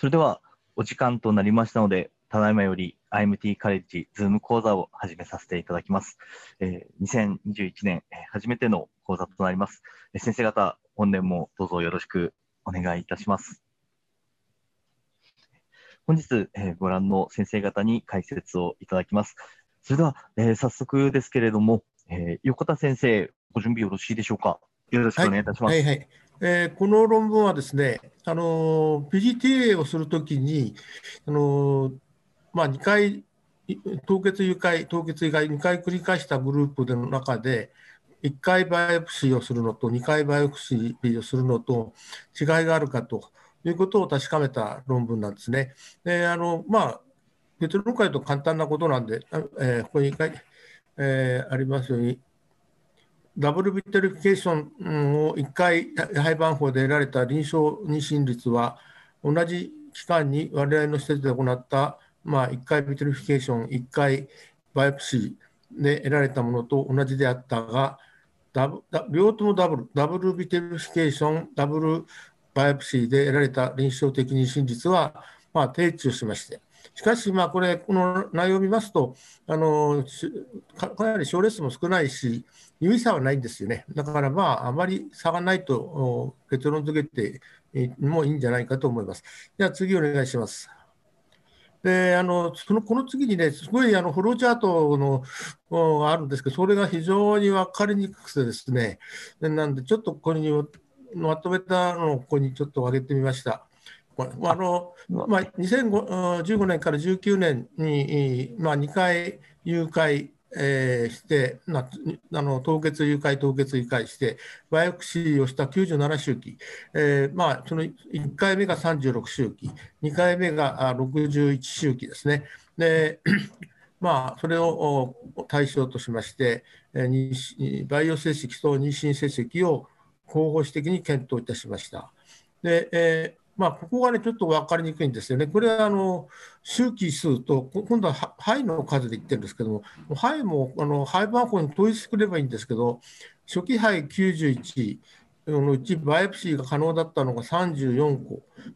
それではお時間となりましたので、ただいまより IMT カレッジ Zoom 講座を始めさせていただきます。2021年初めての講座となります。先生方、本年もどうぞよろしくお願いいたします。本日ご覧の先生方に解説をいただきます。それでは早速ですけれども、横田先生、ご準備よろしいでしょうか。よろしくお願いいたします。はいはいはい。この論文はですね、PGTA をするときに、2回、凍結誘拐、凍結以外2回繰り返したグループの中で、1回バイオプシーをするのと2回バイオプシーをするのと違いがあるかということを確かめた論文なんですね。結論から言うと簡単なことなんで、ここにありますように、ダブルビテリフィケーションを1回廃盤法で得られた臨床妊娠率は、同じ期間に我々の施設で行った、1回ビテリフィケーション、1回バイオプシーで得られたものと同じであったが、両方ともダブルビテリフィケーション、ダブルバイオプシーで得られた臨床的妊娠率は、低調しまして。しかし、この内容を見ますと、かなり症例数も少ないし、有意差はないんですよね。だから、あまり差がないと結論付けてもいいんじゃないかと思います。では、次お願いします。で、この次にね、すごいフローチャートがあるんですけど、それが非常に分かりにくくてですね、なんで、ちょっとここにまとめたのをここにちょっと上げてみました。2015年から19年に、2回誘拐して、凍結誘拐、凍結誘拐して、バイオプシーをした97周期、その1回目が36周期、2回目が61周期ですね。でそれを対象としまして、バイオ成績と妊娠成績を候補的に検討いたしました。でここがね、ちょっと分かりにくいんですよね。これは周期数と、今度は胚の数で言ってるんですけども、胚も胚盤法に統一すればいいんですけど、初期胚91のうち、バイオプシーが可能だったのが34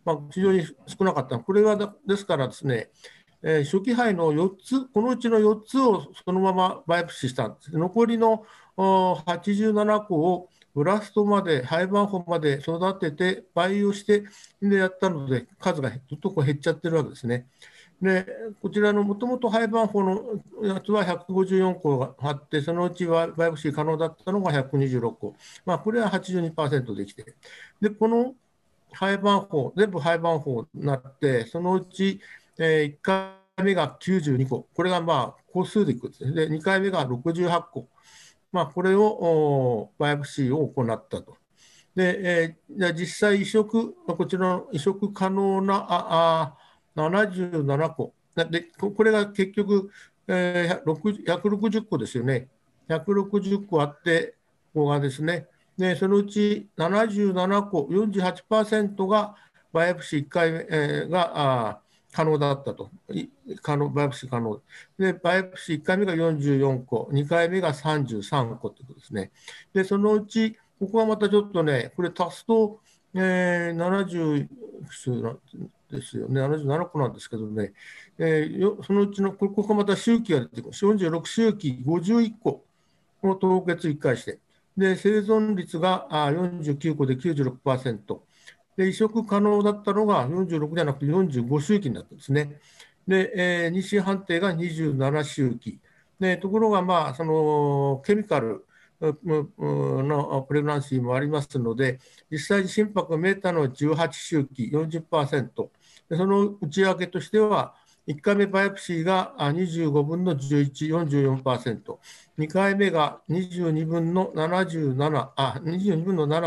個、非常に少なかった、これはですからですね、初期胚の4つ、このうちの4つをそのままバイオプシーしたんです。残りの87個をブラストまで、廃盤法まで育てて、培養してでやったので、数がずっと減っちゃってるわけですね。で、こちらのもともと廃盤法のやつは154個があって、そのうちはバイオプシー可能だったのが126個、これは 82% できて、で、この廃盤法、全部廃盤法になって、そのうち1回目が92個、これが個数でいくんですね。で、2回目が68個。これをバイオプシーを行ったと。で、実際移植、こちらの移植可能な77個で、これが結局、160個ですよね、160個あって、ここがですね、でそのうち77個、48% がバイオプシー1回目、可能だったと、バイオプシー可能で、バイオプシー1回目が44個、2回目が33個ということですね。で、そのうち、ここはまたちょっとね、これ足すと、70ですよね、77個なんですけどね、そのうちの、ここがまた周期が出てくる、46周期、51個を凍結1回して、で、生存率が49個で 96%。で移植可能だったのが46じゃなくて45周期になったんですね。で、妊娠判定が27周期。でところが、そのケミカルのプレグナンシーもありますので、実際に心拍が見えたのは18周期、40%。でその内訳としては、1回目バイオプシーが25分の11、44%。2回目が22分の7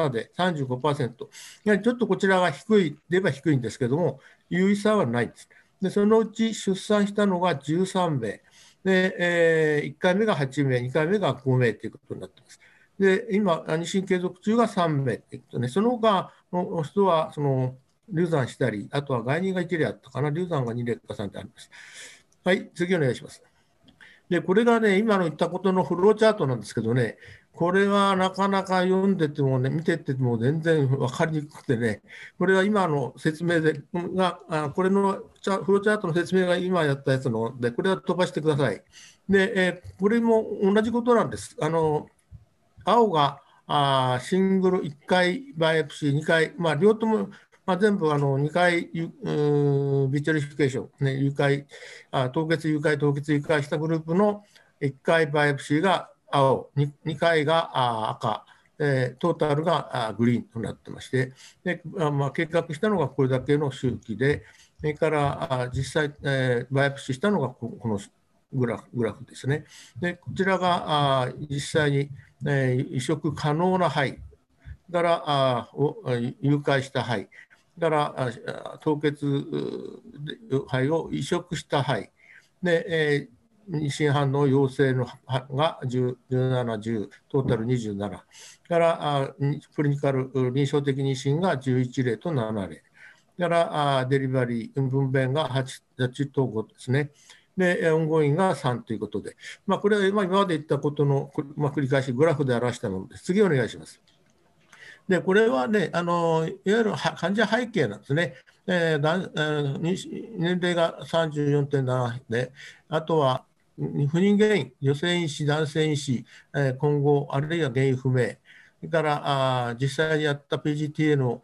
で 35%。やはりちょっとこちらが低いでは低いんですけども、有意差はないです。で、そのうち出産したのが13名。で、1回目が8名、2回目が5名ということになっています。で、今、妊娠継続中が3名ということね。その他の人は、流産したり、あとは外妊が1例あったかな、流産が2例か3例あります。はい、次お願いします。で、これがね、今の言ったことのフローチャートなんですけどね、これはなかなか読んでてもね、見てっても全然分かりにくくてね、これは今の説明で、これのフローチャートの説明が今やったやつなので、これは飛ばしてください。で、これも同じことなんです。青がシングル1回バイオプシー、2回、両方とも、全部2回ビチュアリフィケーション、ね、誘拐、凍結誘拐、凍結誘拐したグループの1回バイオプシーが青、2回が赤、トータルがグリーンとなってまして、で計画したのがこれだけの周期で、それから実際、バイオプシーしたのがこのグラフですね。でこちらが実際に、移植可能な肺、から誘拐した肺、から凍結肺を移植した肺で、妊娠反応陽性の肺が10、17、10、トータル27からクリニカル臨床的妊娠が11例と7例からデリバリー分娩が 8と5ですね。で、オンゴインが3ということで、これは今まで言ったことの、繰り返しグラフで表したものです。次お願いします。でこれはね、いわゆる患者背景なんですね。年齢が 34.7 で、あとは不妊原因、女性因子、男性因子、混合、あるいは原因不明、それから実際にやった PGTA の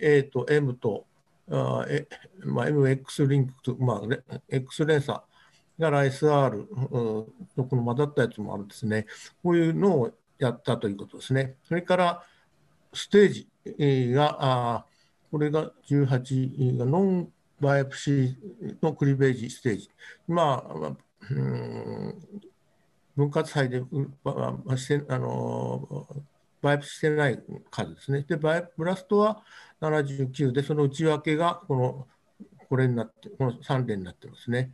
A と M と、MX リンクと、X 連鎖、それから SR のこの混ざったやつもあるんですね。こういうのをやったということですね。それからステージが、これが18がノンバイオプシーのクリベージステージ。分割肺でバイオプシーしてない数ですね。で、ブラストは79で、その内訳がこれになって、この3例になってますね。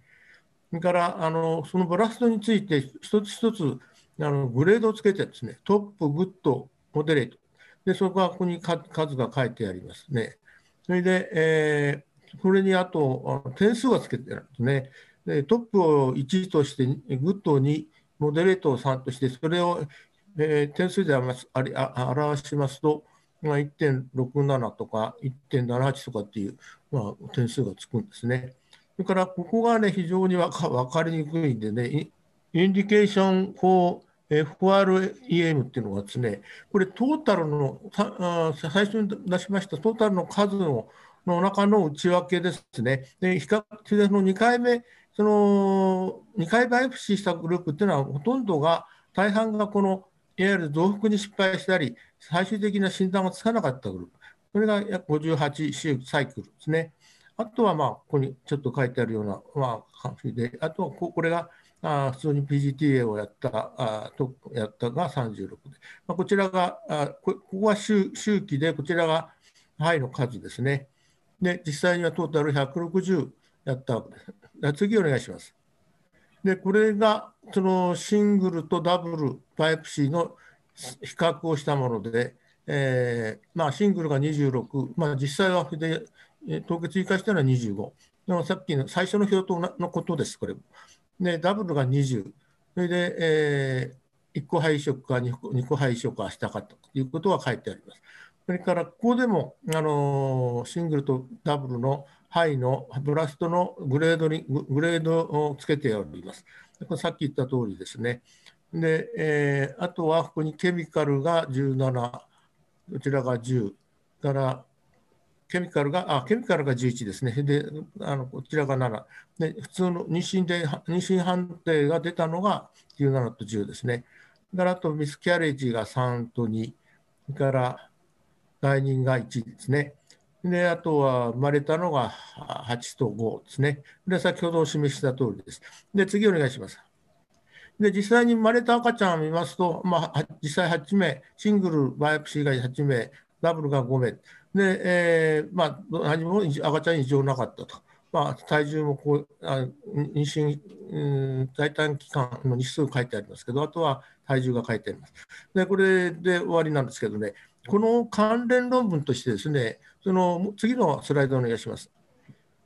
それから、そのブラストについて、一つ一つグレードをつけてですね、トップ、グッド、モデレート。でそこはここに数が書いてありますね。それで、これにあと点数がつけてあるんですね。でトップを1として、グッドを2、モデレートを3として、それを、点数で表しますと、1.67 とか 1.78 とかっていう、点数がつくんですね。それからここがね、非常に分かりにくいんでね、インディケーション法FREM っていうのがですね、これトータルの、最初に出しましたトータルの数の中の内訳ですね。で、比較的2回バイオプシーしたグループっていうのは、大半がこの、いわゆる増幅に失敗したり、最終的な診断がつかなかったグループ。それが約58週サイクルですね。あとはここにちょっと書いてあるような、感じで、あとはこれが、普通に PGTA をやったが36で、こちらがここは周期で、こちらが肺の数ですね。で、実際にはトータル160やったわけです。次お願いします。で、これがそのシングルとダブルバイオプシーの比較をしたもので、シングルが26、実際はで凍結誘拐したのは25。でもさっきの最初の表のことです、これ。でダブルが20、それで、1個配色か2個配色かしたかったということは書いてあります。それからここでも、シングルとダブルの肺のブラストのグレードをつけております。これさっき言った通りですね。で、あとはここにケミカルが17、こちらが10から、ケミカルが11ですね。で、こちらが7。で、普通の妊娠判定が出たのが17と10ですね。だから、あとミスキャレージが3と2。それから、内妊が1ですね。で、あとは生まれたのが8と5ですね。で、先ほどお示しした通りです。で、次お願いします。で、実際に生まれた赤ちゃんを見ますと、実際8名、シングルバイオプシーが8名、ダブルが5名。で何も赤ちゃんに異常なかったと、体重も妊娠、在宅期間の日数書いてありますけど、あとは体重が書いてあります。で、これで終わりなんですけどね、この関連論文としてですね、次のスライドお願いします。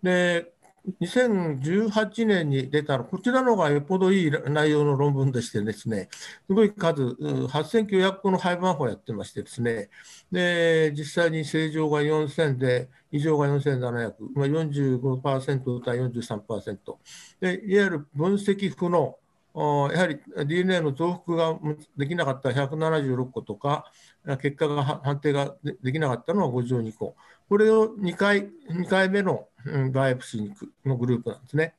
で、2018年に出たの、こちらの方がよっぽどいい内容の論文でしてですね、すごい数、8900個の胚盤胞やってましてですね、で、実際に正常が4000で、異常が4700、まあ、45% 対 43%。で、いわゆる分析不能。やはり DNA の増幅ができなかった176個とか、結果が判定ができなかったのは52個、これを2回目のバイオプシーのグループなんですね。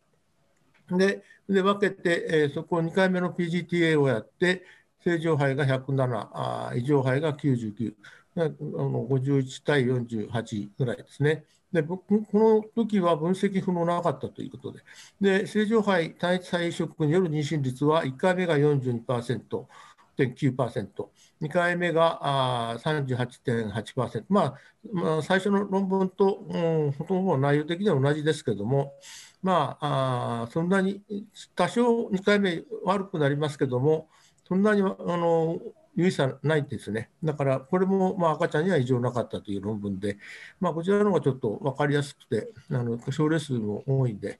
で分けて、そこを2回目の PGTA をやって、正常胚が107、異常胚が99、51対48ぐらいですね。でこの時は分析不能なかったということで、正常胚体再移植による妊娠率は1回目が 42.9%、2回目が 38.8%、まあ、最初の論文と、ほとんど内容的には同じですけれども、まあ、そんなに多少2回目悪くなりますけれども、そんなに有意差ないですね。だから、これもまあ赤ちゃんには異常なかったという論文で、まあ、こちらの方がちょっと分かりやすくて、症例数も多いんで、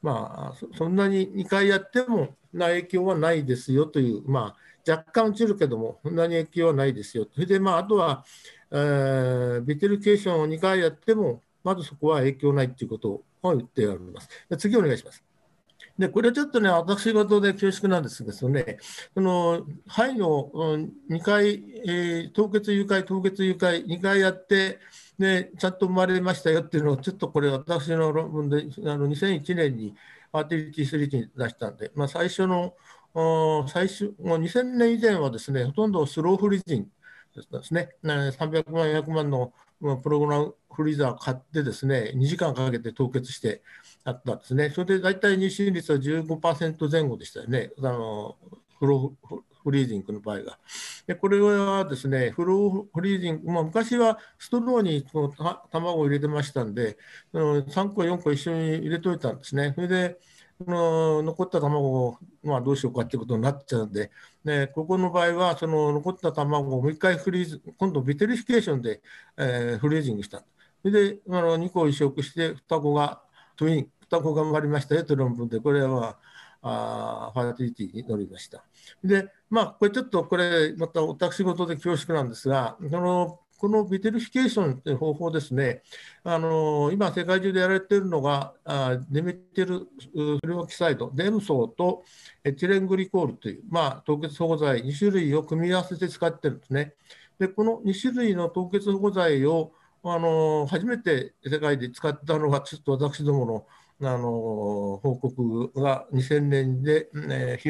まあ、そんなに2回やっても影響はないですよという、まあ、若干落ちるけども、そんなに影響はないですよ。それで、まあ、あとは、ビテルケーションを2回やっても、まずそこは影響ないということを言っております。次、お願いします。でこれはちょっとね、私事で恐縮なんですけどね、肺の2回、凍結、融解、2回やって、ね、ちゃんと生まれましたよっていうのを、ちょっとこれ、私の論文で2001年にファーティリティスリーに出したんで、まあ、最初、2000年以前はですね、ほとんどスローフリージングですね、300万、400万のプログラムフリーザーを買ってですね、2時間かけて凍結してあったんですね。それで大体妊娠率は 15% 前後でしたよね、フリージングの場合が。でこれはですね、フローフリージング、まあ、昔はストローに卵を入れてましたんで、3個、4個一緒に入れといたんですね。それで残った卵を、まあ、どうしようかということになっちゃうんで、ね、ここの場合はその残った卵をもう1回フリーズ、今度ビテリフィケーションで、フリージングした。それで2個移植して双子が生まれましたよという論文で、これはファーティリティに乗りました。で、まあ、これちょっとこれまた私事で恐縮なんですが、このビテリフィケーションという方法ですね、今、世界中でやられているのが、デメテルフルオキサイド、デムソーとエチレングリコールという、まあ、凍結保護剤2種類を組み合わせて使ってるんですね。で、この2種類の凍結保護剤を初めて世界で使ったのが、ちょっと私どもの報告が2000年で、ヒ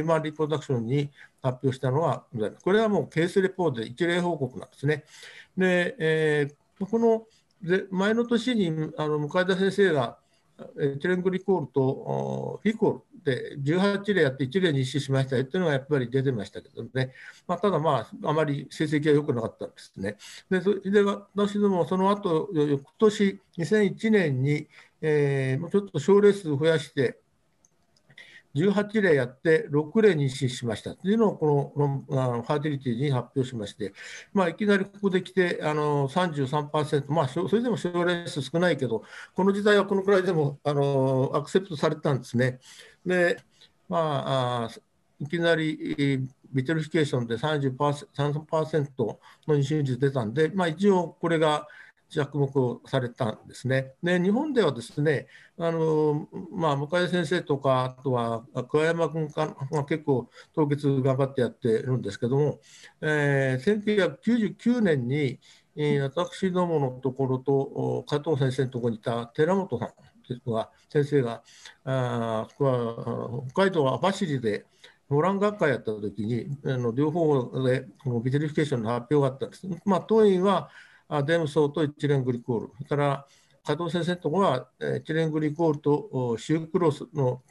ューマン・リプロダクションに発表したのは、これはもうケースレポートで一例報告なんですね。で、この前の年に向田先生がエチレングリコールとフィコールで18例やって1例に死しましたよというのがやっぱり出てましたけどね、まあ、ただ、まあ、あまり成績は良くなかったんですね。で、それで私どもその後翌年2001年にもうちょっと症例数を増やして、18例やって、6例に妊娠しましたというのを、このファーティリティに発表しまして、まあ、いきなりここで来て33%、まあ、それでも症例数少ないけど、この時代はこのくらいでもアクセプトされたんですね。で、まあ、いきなりビテルフィケーションで 33% の妊娠率出たんで、まあ、一応これが着目をされたんですね。で、日本ではですね、まあ、向井先生とか、あとは桑山君が、まあ、結構凍結頑張ってやってるんですけども、1999年に、私どものところと加藤先生のところにいた寺本さんというのが先生が北海道網走でモラン学会やったときに両方でこのビテリフィケーションの発表があったんです。まあ、当院はデムソーとエチレングリコール、それから加藤先生のところはエチレングリコールとシュークロスの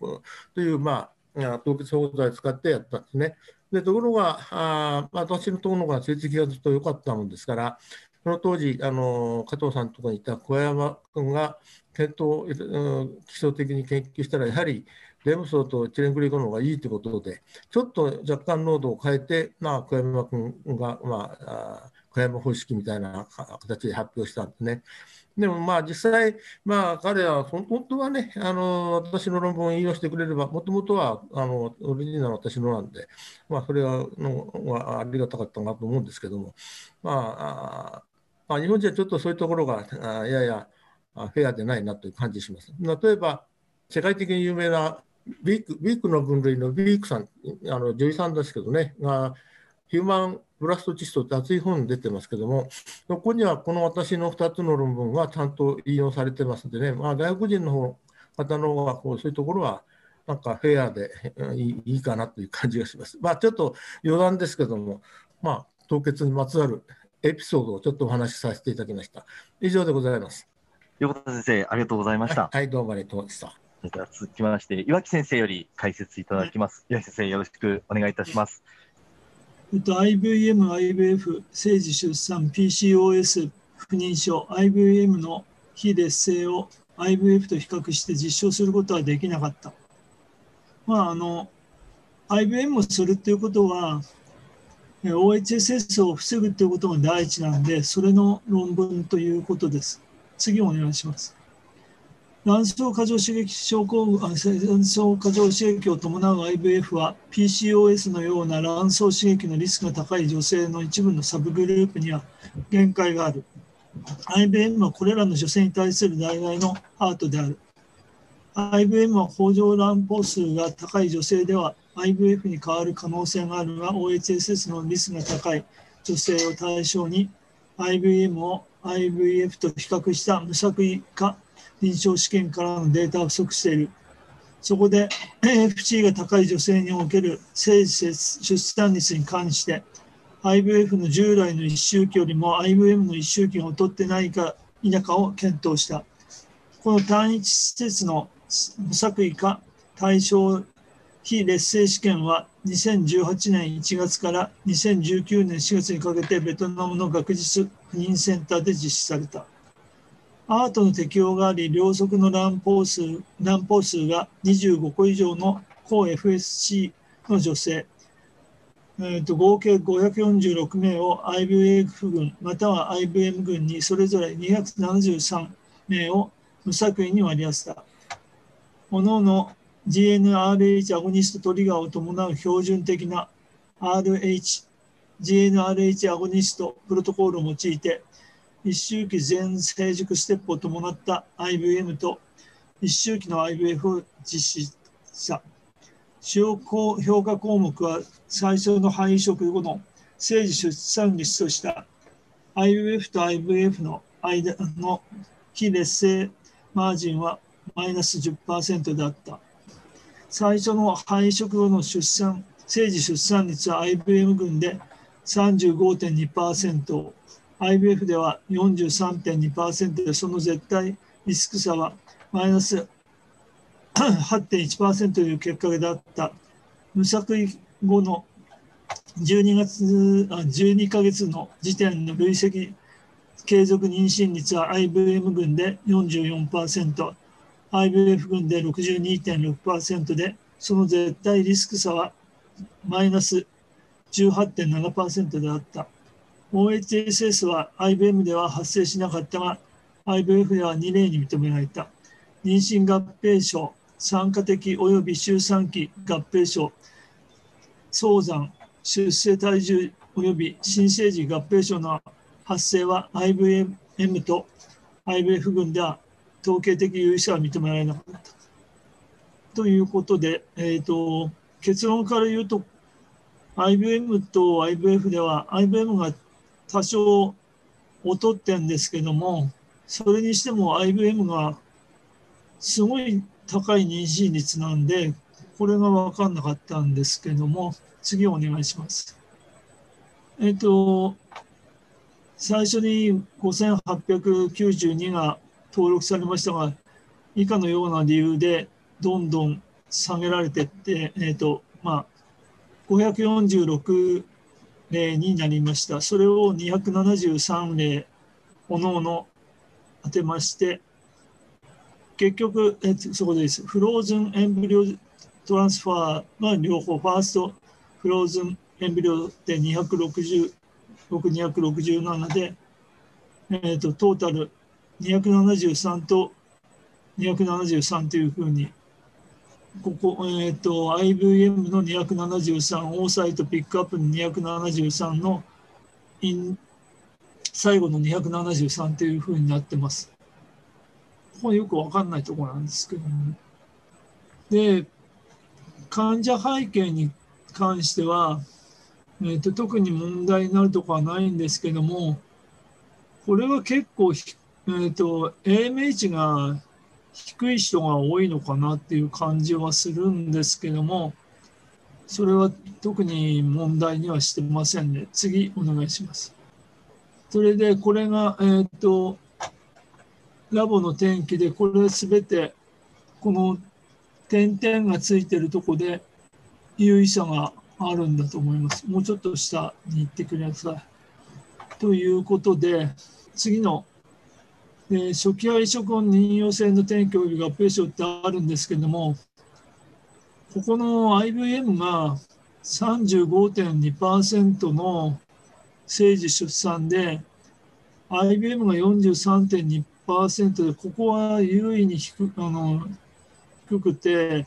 という、まあ、凍結保護剤を使ってやったんですね。でところが私のところが成績がずっと良かったもんですから、その当時加藤さんのところにいた桑山君が検討、基礎的に研究したら、やはりデムソーとエチレングリコールの方がいいということで、ちょっと若干濃度を変えて、まあ、桑山君が、まあ加山方式みたいな形で発表したんですね。でもまあ実際、まあ、彼は本当はね、私の論文を引用してくれれば、もともとはオリジナルは私のなんで、まあ、それはありがたかったなと思うんですけども、まあ、日本人はちょっとそういうところがややフェアでないなという感じします。例えば世界的に有名なビークの分類のビークさん、女医さんですけどね、ヒューマンブラストチストって厚い本に出てますけども、そこにはこの私の2つの論文がちゃんと引用されてますんでね、まあ、外国人の方の方がそういうところはなんかフェアでいいかなという感じがします。まあ、ちょっと余談ですけども、まあ、凍結にまつわるエピソードをちょっとお話しさせていただきました。以上でございます。横田先生、ありがとうございました。はい、はい、どうもありがとうございました。では続きまして、岩木先生より解説いただきます。岩木先生、よろしくお願いいたします。IVM、IVF、生児出産、PCOS、不妊症、IVM の非劣性を IVF と比較して実証することはできなかった。まあ、IVM をするということは、OHSS を防ぐということが第一なんで、それの論文ということです。次お願いします。卵巣過剰刺激症候群、卵巣過剰刺激を伴う IVF は PCOS のような卵巣刺激のリスクが高い女性の一部のサブグループには限界がある。IVM はこれらの女性に対する代替のアートである。IVM は豊穣卵胞数が高い女性では IVF に変わる可能性があるが、 OHSS のリスクが高い女性を対象に IVM を IVF と比較した無作為化臨床試験からのデータは不足している。そこで AFC が高い女性における生児出産率に関して IVF の従来の1周期よりも IVM の1周期を取ってないか否かを検討した。この単一施設の無作為化対象非劣性試験は2018年1月から2019年4月にかけてベトナムの学術不妊センターで実施された。アートの適用があり、両側の卵胞数が25個以上の高 FSH の女性、合計546名を IVF 群または IVM 群にそれぞれ273名を無作為に割り当てた。各々GNRH アゴニストトリガーを伴う標準的な GNRH アゴニストプロトコールを用いて、1周期全成熟ステップを伴った IVM と1周期の IVF を実施した。主要評価項目は最初の肺移植後の生児出産率とした IVF と IVF の間の非劣性マージンはマイナス 10% であった。最初の肺移植後の生児出産率は IVM 群で 35.2% を、IVF では 43.2% で、その絶対リスク差はマイナス 8.1% という結果であった。無作為後の12ヶ月の時点の累積継続妊娠率は IVM 群で 44%、IVF 群で 62.6% で、その絶対リスク差はマイナス 18.7% であった。OHSS は IVM では発生しなかったが、IVF では2例に認められた。妊娠合併症、産科的及び周産期合併症、早産、出生体重及び新生児合併症の発生は IVM と IVF 群では統計的有意差は認められなかった。ということで、結論から言うと、IVM と IVF では IVM が多少劣ってんですけども、それにしても IVM がすごい高い妊娠率なんで、これが分かんなかったんですけども、次お願いします。最初に5892が登録されましたが、以下のような理由でどんどん下げられていって、まあ546例になりました。それを273例おのおの当てまして、結局、そこです。フローズンエンブリオトランスファーは両方、ファーストフローズンエンブリオで260 6267で、トータル273と273というふうに、ここ、IVM の273、オーサイトピックアップの273の最後の273というふうになってます。ここよくわかんないところなんですけども。で、患者背景に関しては、特に問題になるところはないんですけども、これは結構、AMH が低い人が多いのかなっていう感じはするんですけども、それは特に問題にはしてませんね。次お願いします。それでこれが、ラボの天気で、これ全てこの点々がついてるとこで有意差があるんだと思います。もうちょっと下に行ってください。ということで次の。初期肺移植後の妊用性の転移及び合併症ってあるんですけれども、ここの IVM が 35.2% の生児出産で、IVM が 43.2% で、ここは優位に低くて、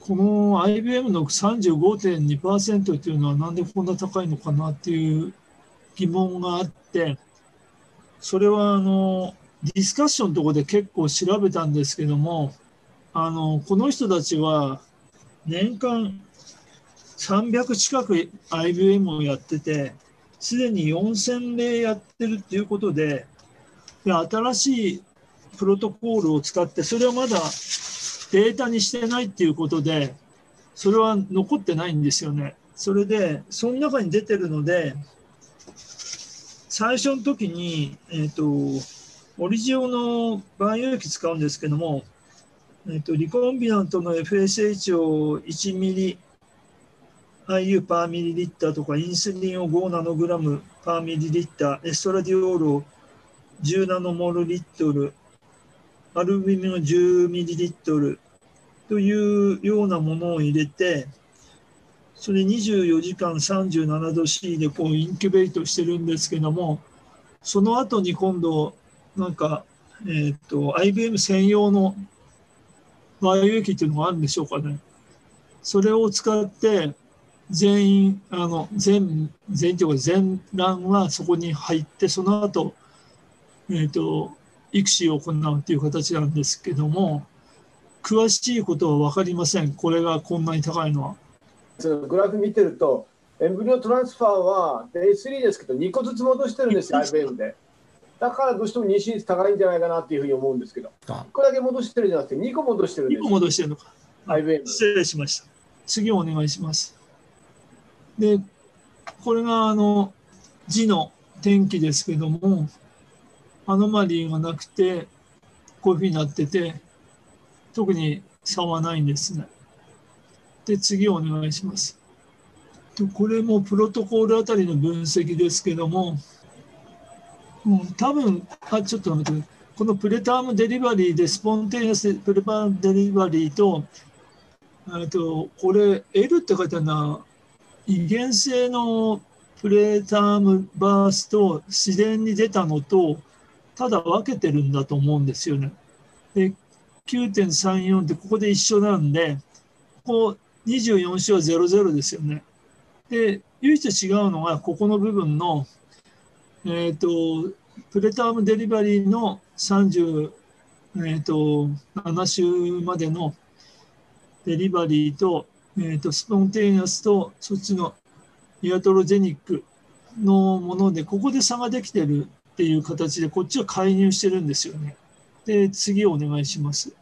この IVM の 35.2% というのはなんでこんな高いのかなっていう疑問があって、それはディスカッションのところで結構調べたんですけども、この人たちは年間300近く IVM をやってて、すでに4000例やってるっていうことで、新しいプロトコールを使って、それをまだデータにしてないっていうことで、それは残ってないんですよね。それで、その中に出てるので、最初の時に、オリジオの培養液使うんですけども、リコンビナントの FSH を1ミリ IU パーミリリッターとか、インスリンを5ナノグラムパーミリリッター、エストラディオールを10ナノモルリットル、アルビミンを10ミリリットルというようなものを入れて、それ24時間37度 C でこうインキュベートしてるんですけども、その後に今度、なんか、IVM 専用の培養液っていうのがあるんでしょうかね。それを使って、全員というか全卵はそこに入って、その後、育種を行うという形なんですけども、詳しいことは分かりません。これがこんなに高いのは。グラフ見てると、エンブリオトランスファーは Day3 ですけど、2個ずつ戻してるんですよ、IVM で。だからどうしても妊娠率高いんじゃないかなっていうふうに思うんですけど、1個だけ戻してるんじゃなくて、2個戻してるんです。2個戻してるのか。IVM。失礼しました。次お願いします。で、これが字の天気ですけども、アノマリーがなくて、こういうふうになってて、特に差はないんですね。で、次お願いします。これもプロトコールあたりの分析ですけども、多分、ちょっと待って、このプレタームデリバリーで、スポンテニアスプレタームデリバリーと、これ、L って書いてあるのは、遺伝性のプレタームバースと自然に出たのと、ただ分けてるんだと思うんですよね。で、9.34 ってここで一緒なんで、ここ24週は00ですよね。で、唯一違うのが、ここの部分の、プレタームデリバリーの37週までのデリバリーと、スポンテニアスとそっちのイアトロジェニックのもので、ここで差ができてるっていう形で、こっちは介入してるんですよね。で、次お願いします。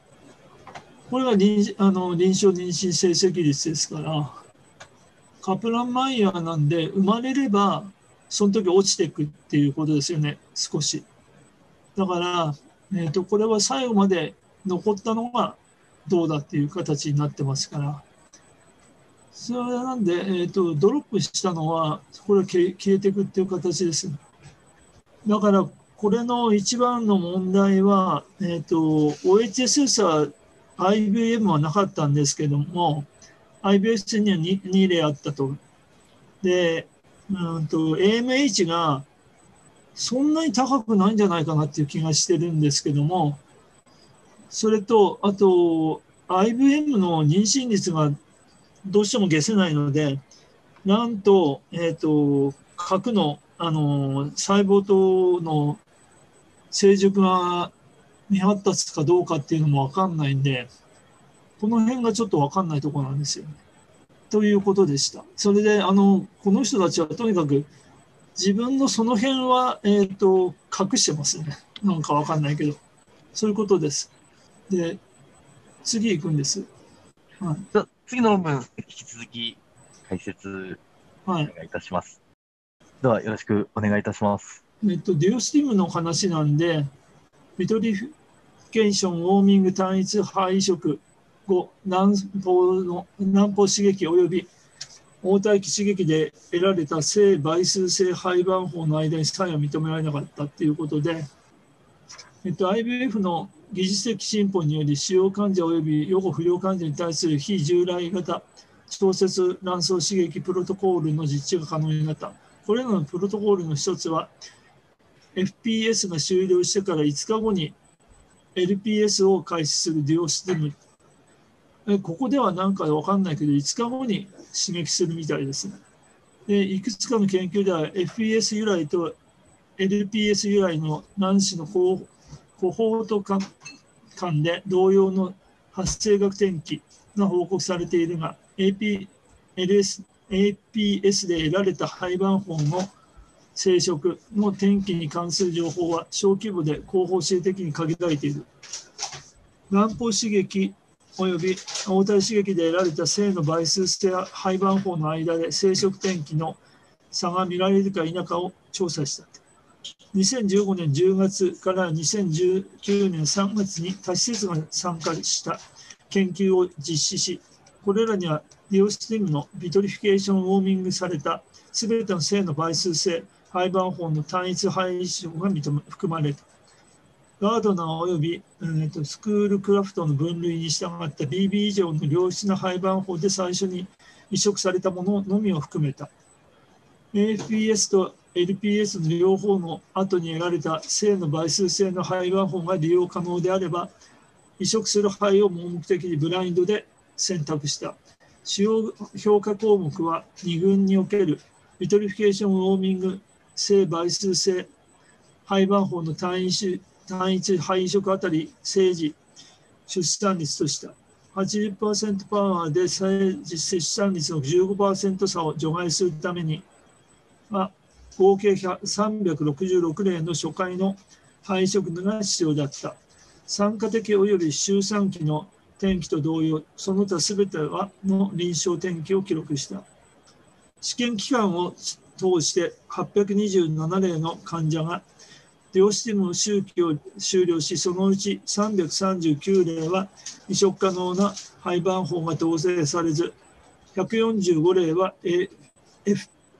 これが臨床妊娠成績率ですから、カプランマイヤーなんで、生まれれば、その時落ちていくっていうことですよね、少し。だから、これは最後まで残ったのがどうだっていう形になってますから。それなんで、ドロップしたのは、これは消えていくっていう形です。だから、これの一番の問題は、OHSS は IVM はなかったんですけども、IVS には 2例あったと。で、AMH がそんなに高くないんじゃないかなっていう気がしてるんですけども、それとあと IVM の妊娠率がどうしても解せないので、なんと、核の、細胞との成熟が未発達かどうかっていうのも分かんないんで、この辺がちょっと分かんないところなんですよね。ということでした。それで、この人たちはとにかく自分のその辺は、隠してますね。なんか分かんないけど。そういうことです。で、次行くんです。はい、次の分、引き続き解説お願いいたします。はい、では、よろしくお願いいたします。デュオスティムの話なんで、ビトリフィケーション、ウォーミング、単一、肺移植、5、軟胞刺激及び黄体期刺激で得られた性倍数性胚盤胞の間に差異は認められなかったということで、IVF の技術的進歩により使用患者及び予後不良患者に対する非従来型調節卵巣刺激プロトコールの実地が可能になった。これらのプロトコールの一つは、FPS が終了してから5日後に LPS を開始するデュオスティム。ここではなんかわかんないけど、5日後に刺激するみたいですね。で、いくつかの研究では FPS 由来と LPS 由来の卵子のコホート間で同様の発生学転機が報告されているが、APS で得られた胚盤胞の生殖の転機に関する情報は小規模で後方性的に限られている。卵胞刺激及び黄体刺激で得られた性の倍数性胚盤胞の間で生殖転機の差が見られるか否かを調査した。2015年10月から2019年3月に多施設が参加した研究を実施し、これらにはデュオスティムのビトリフィケーションウォーミングされた全ての性の倍数性胚盤胞の単一胚移植が含まれた。ガードナー及び、スクールクラフトの分類に従った BB 以上の良質な胚盤胞で最初に移植されたもののみを含めた。AFPS と LPS の両方の後に得られた性の倍数性の胚盤胞が利用可能であれば、移植する胚を盲目的にブラインドで選択した。主要評価項目は2群におけるビトリフィケーションウォーミング性倍数性胚盤胞の単一肺移植あたり生児出産率とした。80% パワーで生児出産率の 15% 差を除外するために、合計366例の初回の肺移植が必要だった。産科的及び周産期の転機と同様、その他すべてはの臨床転機を記録した。試験期間を通して827例の患者がデュオスティムの周期を終了し、そのうち339例は移植可能な胚盤胞が統制されず、145例は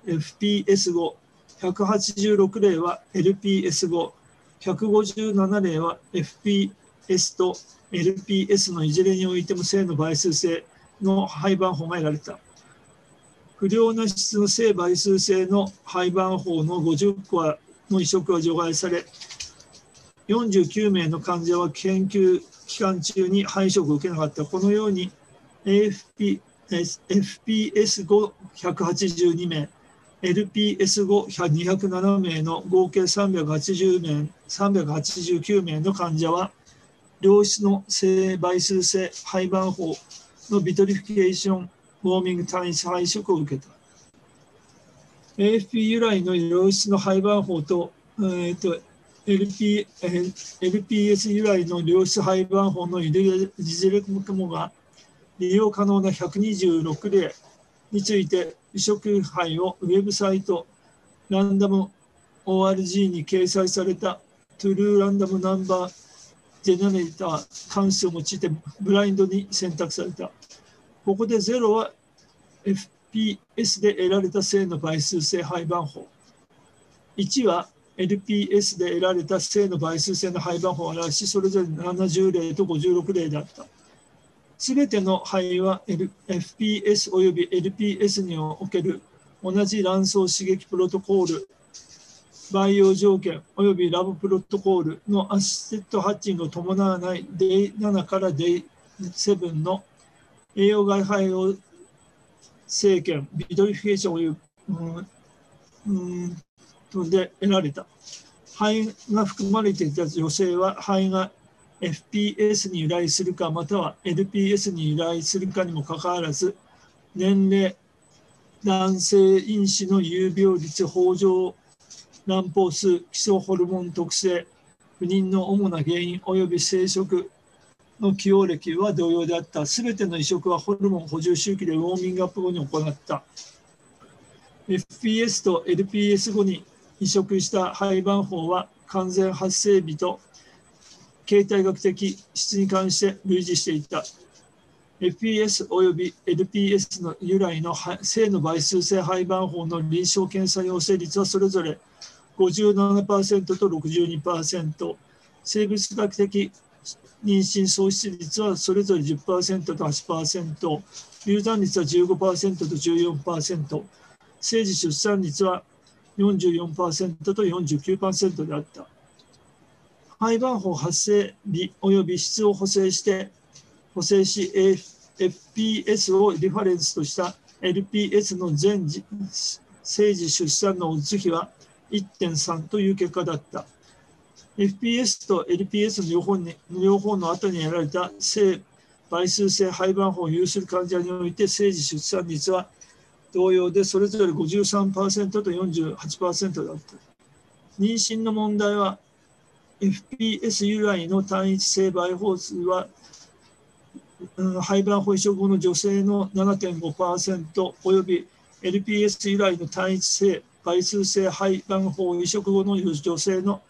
FPS 後、186例は LPS 後、157例は FPS と LPS のいずれにおいても性の倍数性の胚盤胞が得られた。不良な質の性倍数性の胚盤胞の50個はの移植は除外され、49名の患者は研究期間中に肺移植を受けなかった。このように FPS 後182名、LPS 後207名の合計389名の患者は、良質の性倍数性胚盤胞のビトリフィケーションウォーミング単一肺移植を受けた。AFP 由来の良質の胚盤胞と、LPS 由来の良質胚盤胞のいずれもが利用可能な126例について移植胚をウェブサイトランダム ORG に掲載されたトゥルーランダムナンバージェネレーター関数を用いてブラインドに選択された。ここで0は FPS で得られた性の倍数性胚盤胞、1は LPS で得られた性の倍数性の胚盤胞を表し、それぞれ70例と56例だった。すべての胚は FPS および LPS における同じ卵巣刺激プロトコール、培養条件及びラボプロトコールのアシットハッチングを伴わない Day7 から Day7 の栄養外配応生検、ビトリフィケーションをいう、で得られた。肺が含まれていた女性は肺が FPS に由来するかまたは LPS に由来するかにもかかわらず、年齢、男性因子の有病率、豊穣、卵胞数、基礎ホルモン特性、不妊の主な原因及び生殖の既往歴は同様であった。すべての移植はホルモン補充周期でウォーミングアップ後に行った。FPS と LPS 後に移植した胚盤胞は完全発生日と形態学的質に関して類似していた。FPS 及び LPS の由来の性の倍数性胚盤胞の臨床検査陽性率はそれぞれ 57% と 62%、 生物学的妊娠喪失率はそれぞれ 10% と 8%、 流産率は 15% と 14%、 生児出産率は 44% と 49% であった。胚盤胞発生日及び質を補正して補正し FPS をリファレンスとした LPS の全生児出産のオッズ比は 1.3 という結果だった。FPS と LPS の両方の後にやられた性倍数性胚盤胞を有する患者において生児出産率は同様でそれぞれ 53% と 48% だった。妊娠の問題は FPS 由来の単一性倍胞数は胚盤胞移植後の女性の 7.5% および LPS 由来の単一性倍数性胚盤胞移植後の女性の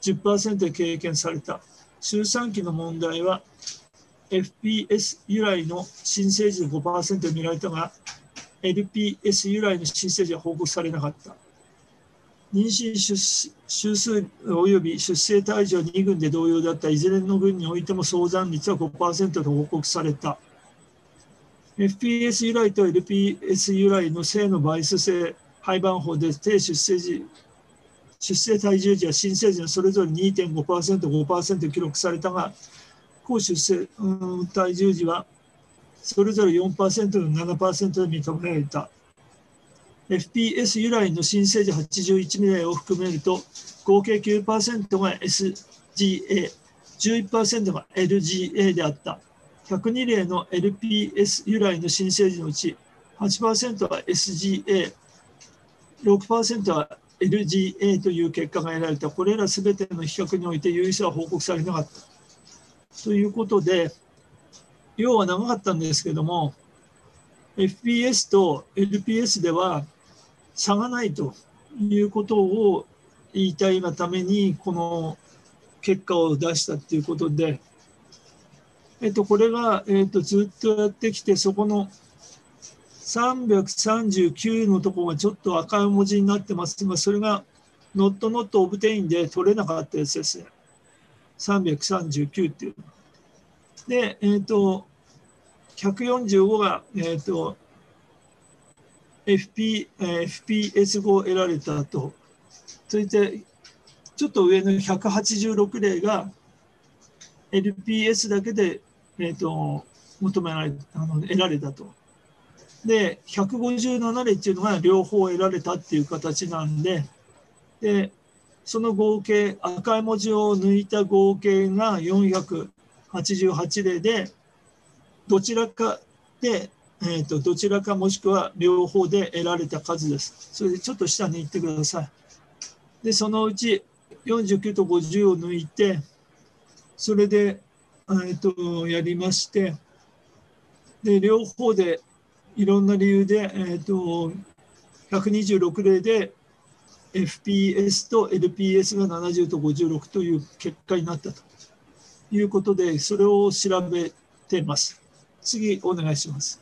10% で経験された。周産期の問題は FPS 由来の新生児の 5% で見られたが LPS 由来の新生児は報告されなかった。妊娠周数および出生体重は2群で同様だった。いずれの群においても早産率は 5% と報告された。 FPS 由来と LPS 由来の性の倍数性胚盤胞で低出生体重時は新生児のそれぞれ 2.5%、5% 記録されたが、高出生体重時はそれぞれ 4% と 7% で認められた。FPS 由来の新生児81名を含めると合計 9% が SGA、11% が LGA であった。102例の LPS 由来の新生児のうち 8% は SGA、6% は LGA という結果が得られた。これらすべての比較において有意差は報告されなかった。ということで、要は長かったんですけども、FPS と LPS では差がないということを言いたいがためにこの結果を出したということで、これがずっとやってきて、そこの339のところがちょっと赤い文字になってますが、それがノットノットオブテインで取れなかったやつですね。339っていう。で、145が、FPS 後得られたと。続いてちょっと上の186例が LPS だけで、得られたと。で157例っていうのが両方得られたっていう形なんで、でその合計赤い文字を抜いた合計が488例で。どちらかもしくは両方で得られた数です。それでちょっと下に行ってください。で、そのうち49と50を抜いて、それで、やりまして、で、両方でいろんな理由で、126例で FPS と LPS が70と56という結果になったということで、それを調べてます。次お願いします。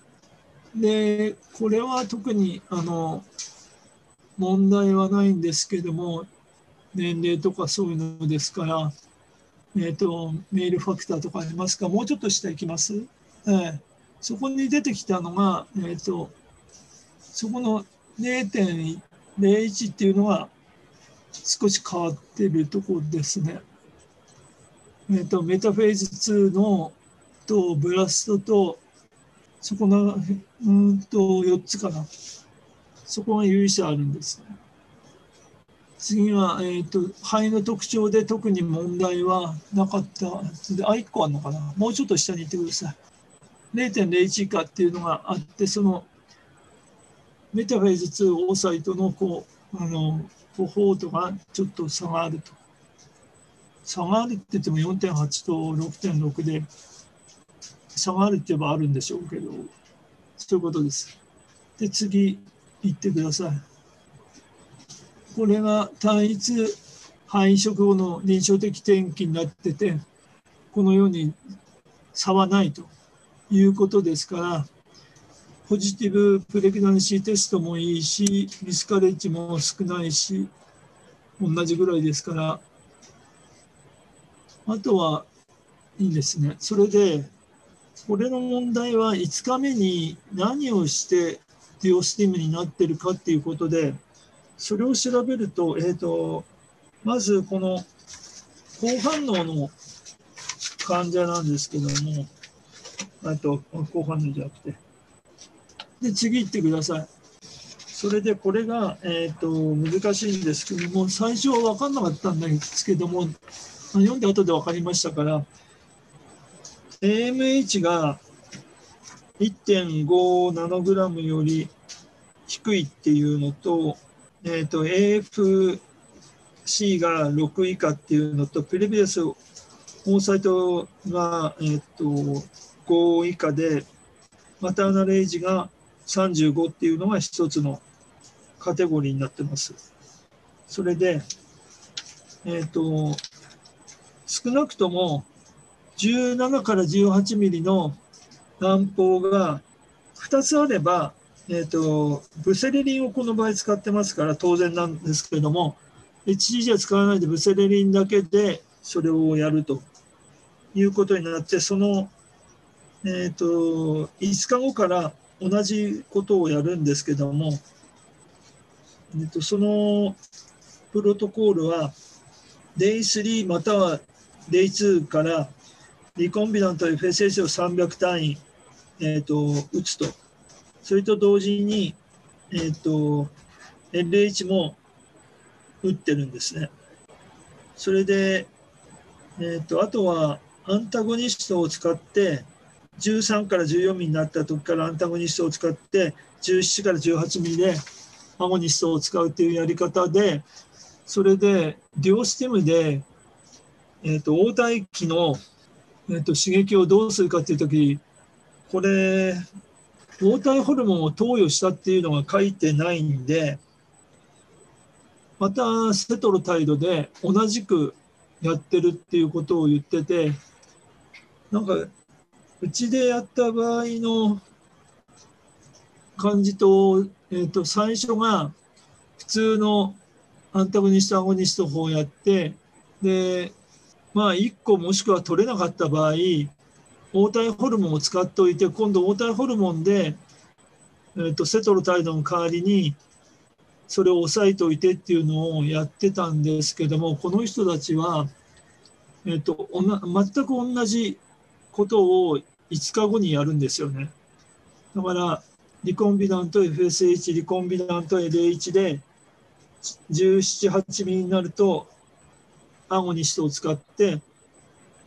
で、これは特に問題はないんですけども、年齢とかそういうのですから、メールファクターとかありますか？もうちょっと下いきます。そこに出てきたのが、そこの0.01 っていうのが少し変わっているところですね。メタフェーズ2のとブラストとそこの4つかな、そこが有意差あるんですね。次は、肺の特徴で特に問題はなかった。あ、1個あるのかな、もうちょっと下に行ってください。0.01 以下っていうのがあって、そのメタフェーズ2、オーサイトのコホートがちょっと差があると。差があるって言っても 4.8 と 6.6 で、差があるって言えばあるんでしょうけど、そういうことです。で、次行ってください。これが単一肺移植後の臨床的転機になってて、このように差はないということですから、ポジティブプレグナンシーテストもいいし、ミスカレッジも少ないし、同じぐらいですから、あとはいいですね。それで、これの問題は5日目に何をしてデュオスティムになってるかっていうことで、それを調べると、まずこの高反応の患者なんですけども、あと高反応じゃなくて、で次行ってください。それでこれが、難しいんですけども、最初は分かんなかったんですけども、読んで後で分かりましたから、AMH が 1.5 ナノグラムより低いっていうのと、AFC が6以下っていうのと、プレビアスオーサイトが、5以下で、マターナルエイジが35っていうのが一つのカテゴリーになってます。それで、少なくとも17から18ミリの卵胞が2つあれば、ブセレリンをこの場合使ってますから当然なんですけれども、 HCG は使わないでブセレリンだけでそれをやるということになって、その、5日後から同じことをやるんですけども、そのプロトコールは Day3 または Day2 からリコンビナント FSH を300単位、打つと。それと同時に、LH も打ってるんですね。それで、あとはアンタゴニストを使って、13から14ミリになった時からアンタゴニストを使って、17から18ミリでアゴニストを使うというやり方で、それで、デュオスティムで、黄体期の、刺激をどうするかというとき、これ、黄体ホルモンを投与したっていうのが書いてないんで、またセトロタイドで同じくやってるっていうことを言ってて、なんかうちでやった場合の感じと、最初が普通のアンタゴニストアゴニスト法をやって、でまあ1個もしくは取れなかった場合、黄体ホルモンを使っておいて、今度黄体ホルモンで、セトロタイドの代わりにそれを抑えておいてっていうのをやってたんですけども、この人たちは、全く同じことを5日後にやるんですよね。だからリコンビナント FSH リコンビナント LH で17、18ミリになるとアゴニストを使って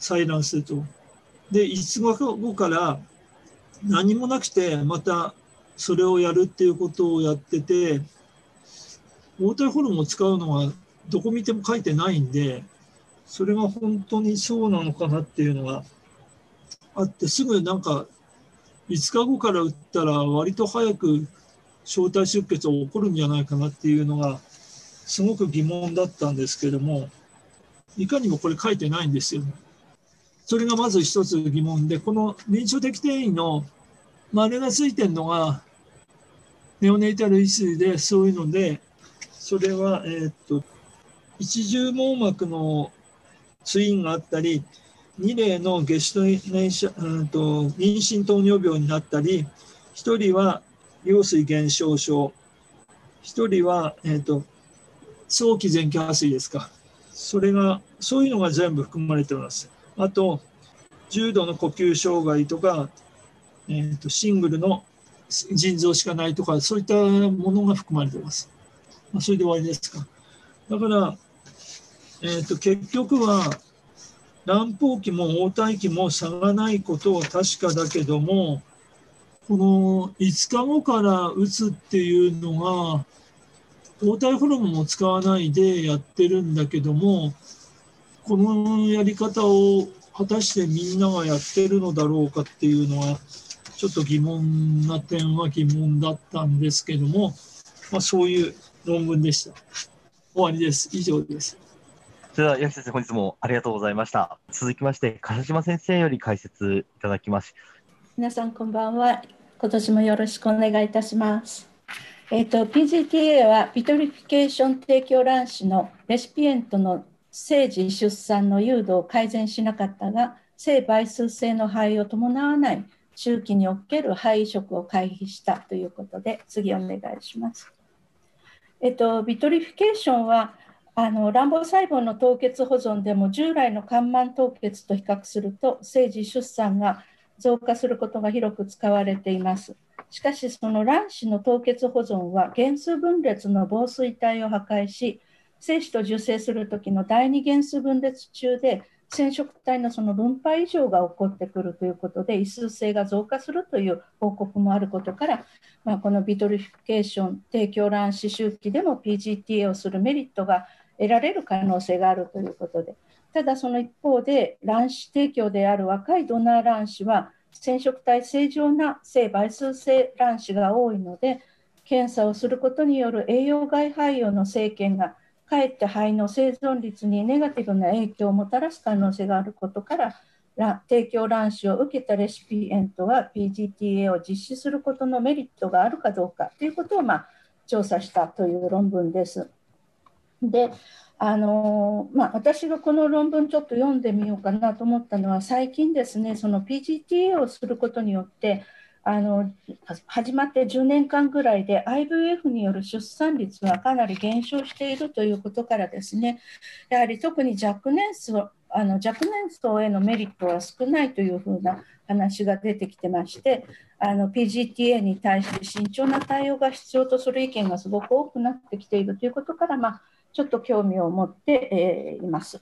採卵すると。で5日後から何もなくてまたそれをやるっていうことをやってて、黄体ホルモンを使うのはどこ見ても書いてないんで、それが本当にそうなのかなっていうのがあって、すぐなんか5日後から打ったら割と早く小体出血が起こるんじゃないかなっていうのがすごく疑問だったんですけども、いかにもこれ書いてないんですよね。それがまず一つ疑問で、この臨床的転移の丸がついてるのがネオネイタル医師でそういうので、それは一重網膜のツインがあったり、2例のゲシュトネーション、妊娠糖尿病になったり、1人は羊水減少症、1人は、早期前期破水ですか、それがそういうのが全部含まれています。あと重度の呼吸障害とか、シングルの腎臓しかないとか、そういったものが含まれています。まあ、それで終わりですか。だから、結局は卵胞期も応対期も差がないことは確かだけども、この5日後から打つっていうのが応対ホルモンも使わないでやってるんだけども、このやり方を果たしてみんながやってるのだろうかっていうのはちょっと疑問な点は疑問だったんですけども、まあ、そういう論文でした。終わりです。以上です。それでは八木先生、本日もありがとうございました。続きまして笠島先生より解説いただきます。皆さんこんばんは。今年もよろしくお願いいたします。PGTA はビトリフィケーション提供卵子のレシピエントの生児出産の誘導を改善しなかったが、性倍数性の肺を伴わない中期における肺移植を回避したということで、次お願いします。ビトリフィケーションは卵母細胞の凍結保存でも従来の緩慢凍結と比較すると生児出産が増加することが広く使われています。しかしその卵子の凍結保存は原数分裂の紡錘体を破壊し、精子と受精する時の第二原数分裂中で染色体のその分配異常が起こってくるということで、異数性が増加するという報告もあることから、このビトリフィケーション提供卵子周期でも PGTA をするメリットが得られる可能性があるということで、ただその一方で卵子提供である若いドナー卵子は染色体正常な性倍数性卵子が多いので、検査をすることによる栄養外配慮の制限がかえって肺の生存率にネガティブな影響をもたらす可能性があることから、提供卵子を受けたレシピエントは PGTA を実施することのメリットがあるかどうかということを調査したという論文です。で私がこの論文ちょっと読んでみようかなと思ったのは、最近ですね、その PGTA をすることによって始まって10年間ぐらいで IVF による出産率はかなり減少しているということからですね、やはり特に若年層へのメリットは少ないというふうな話が出てきてまして、PGTA に対して慎重な対応が必要とする意見がすごく多くなってきているということから、ちょっと興味を持っています。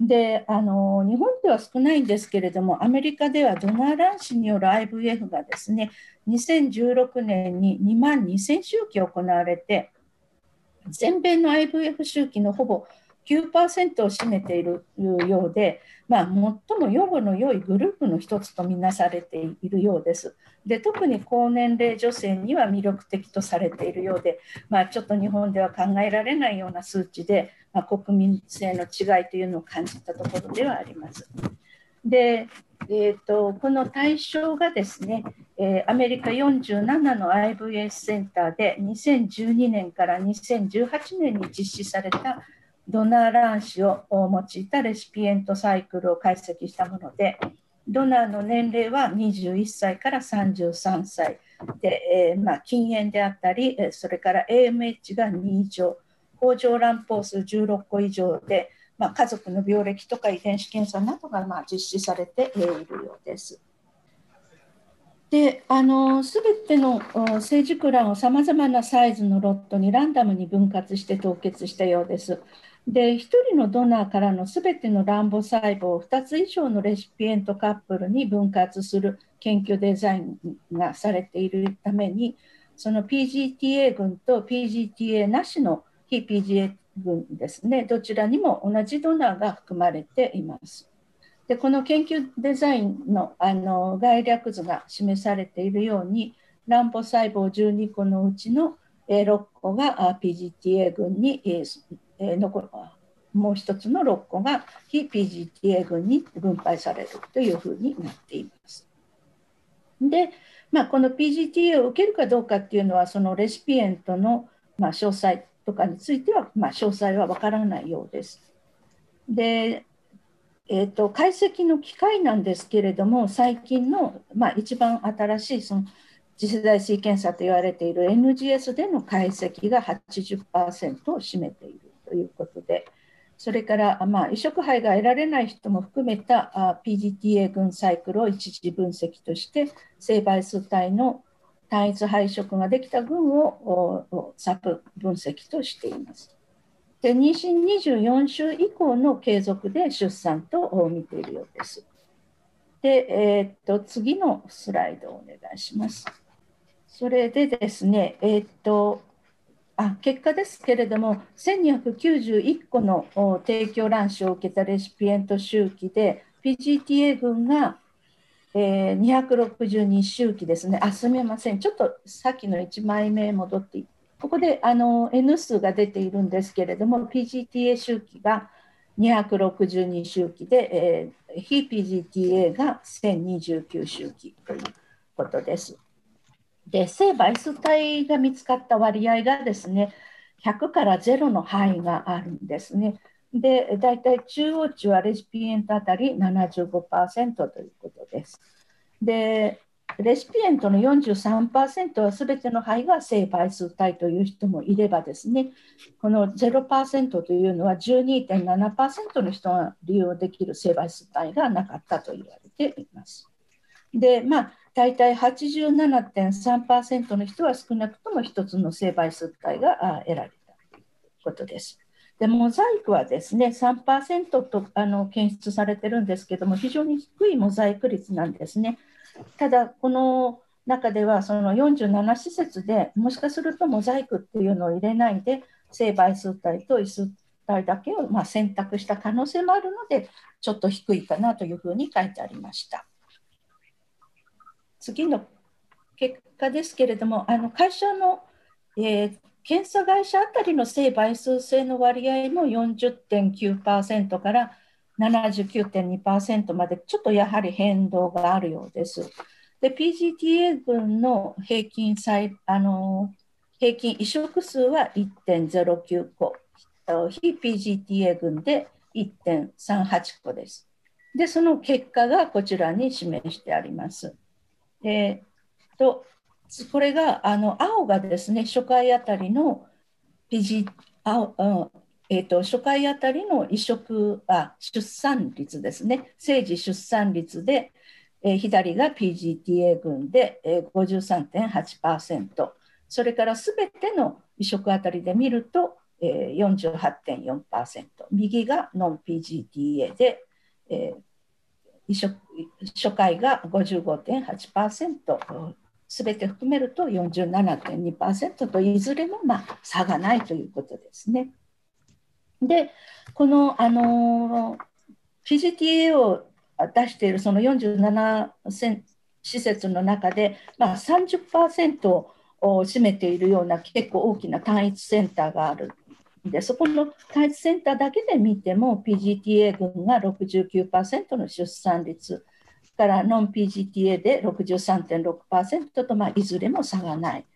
で、日本では少ないんですけれども、アメリカではドナー卵子による IVF がですね、2016年に2万2000周期行われて、全米の IVF 周期のほぼ 9% を占めているようで、最も予後の良いグループの一つとみなされているようです。で、特に高年齢女性には魅力的とされているようで、ちょっと日本では考えられないような数値で、国民性の違いというのを感じたところではあります。で、この対象がですね、アメリカ47の IVF センターで2012年から2018年に実施されたドナー卵子を用いたレシピエントサイクルを解析したもので、ドナーの年齢は21歳から33歳で、禁煙であったり、それから AMH が2以上、恒常卵胞数16個以上で、家族の病歴とか遺伝子検査などが実施されているようです。で、すべての成熟卵をさまざまなサイズのロットにランダムに分割して凍結したようです。で、1人のドナーからのすべての卵母細胞を2つ以上のレシピエントカップルに分割する研究デザインがされているために、その PGTA 群と PGTA なしの非 PGA 群ですね、どちらにも同じドナーが含まれています。で、この研究デザインの、概略図が示されているように、卵母細胞12個のうちの6個が PGTA 群に、もう一つの6個が非 PGTA 群に分配されるというふうになっています。で、この PGTA を受けるかどうかっていうのは、そのレシピエントの、詳細とかについては、詳細は分からないようです。で、解析の機会なんですけれども、最近の、一番新しいその次世代シーケンサーと言われている NGS での解析が 80% を占めているということで、それから、移植胚が得られない人も含めた PGTA 群サイクルを一次分析として性倍数体の単一配色ができた群をサブ分析としています。で、妊娠24週以降の継続で出産と見ているようです。で、次のスライドをお願いします。それでですね、結果ですけれども、1291個の提供卵子を受けたレシピエント周期で PGTA 群が262周期ですね。すみません、ちょっとさっきの1枚目戻って、ここでN 数が出ているんですけれども、 PGTA 周期が262周期で、非 PGTA が1029周期ということです。で、性倍数体が見つかった割合がですね、100から0の範囲があるんですね。で、大体中央値はレシピエントあたり 75% ということです。で、レシピエントの 43% はすべての胚が性倍数体という人もいればですね、この 0% というのは 12.7% の人が利用できる性倍数体がなかったと言われています。で、大体 87.3% の人は少なくとも1つの性倍数体が得られたということです。で、モザイクはですね 3% と検出されてるんですけども、非常に低いモザイク率なんですね。ただ、この中ではその47施設でもしかするとモザイクっていうのを入れないで性倍数体と異数体だけを選択した可能性もあるので、ちょっと低いかなというふうに書いてありました。次の結果ですけれども、会社の、検査会社あたりの性倍数性の割合も 40.9% から 79.2% までちょっとやはり変動があるようです。で、PGTA 群の平均移植数は 1.09 個、非 PGTA 群で 1.38 個です。で、その結果がこちらに示してあります。これが青がですね、初回あたりの初回あたりの出産率ですね、生児出産率で、左が PGTA 群で、53.8%、それからすべての移植あたりで見ると、48.4%、右がノン PGTA で、初回が 55.8%、すべて含めると 47.2% と、いずれも差がないということですね。で、このPGTA を出しているその47施設の中で、30% を占めているような結構大きな単一センターがある。で、そこの単一センターだけで見ても PGTA 群が 69% の出産率からノン PGTA で 63.6% と、いずれも差がない。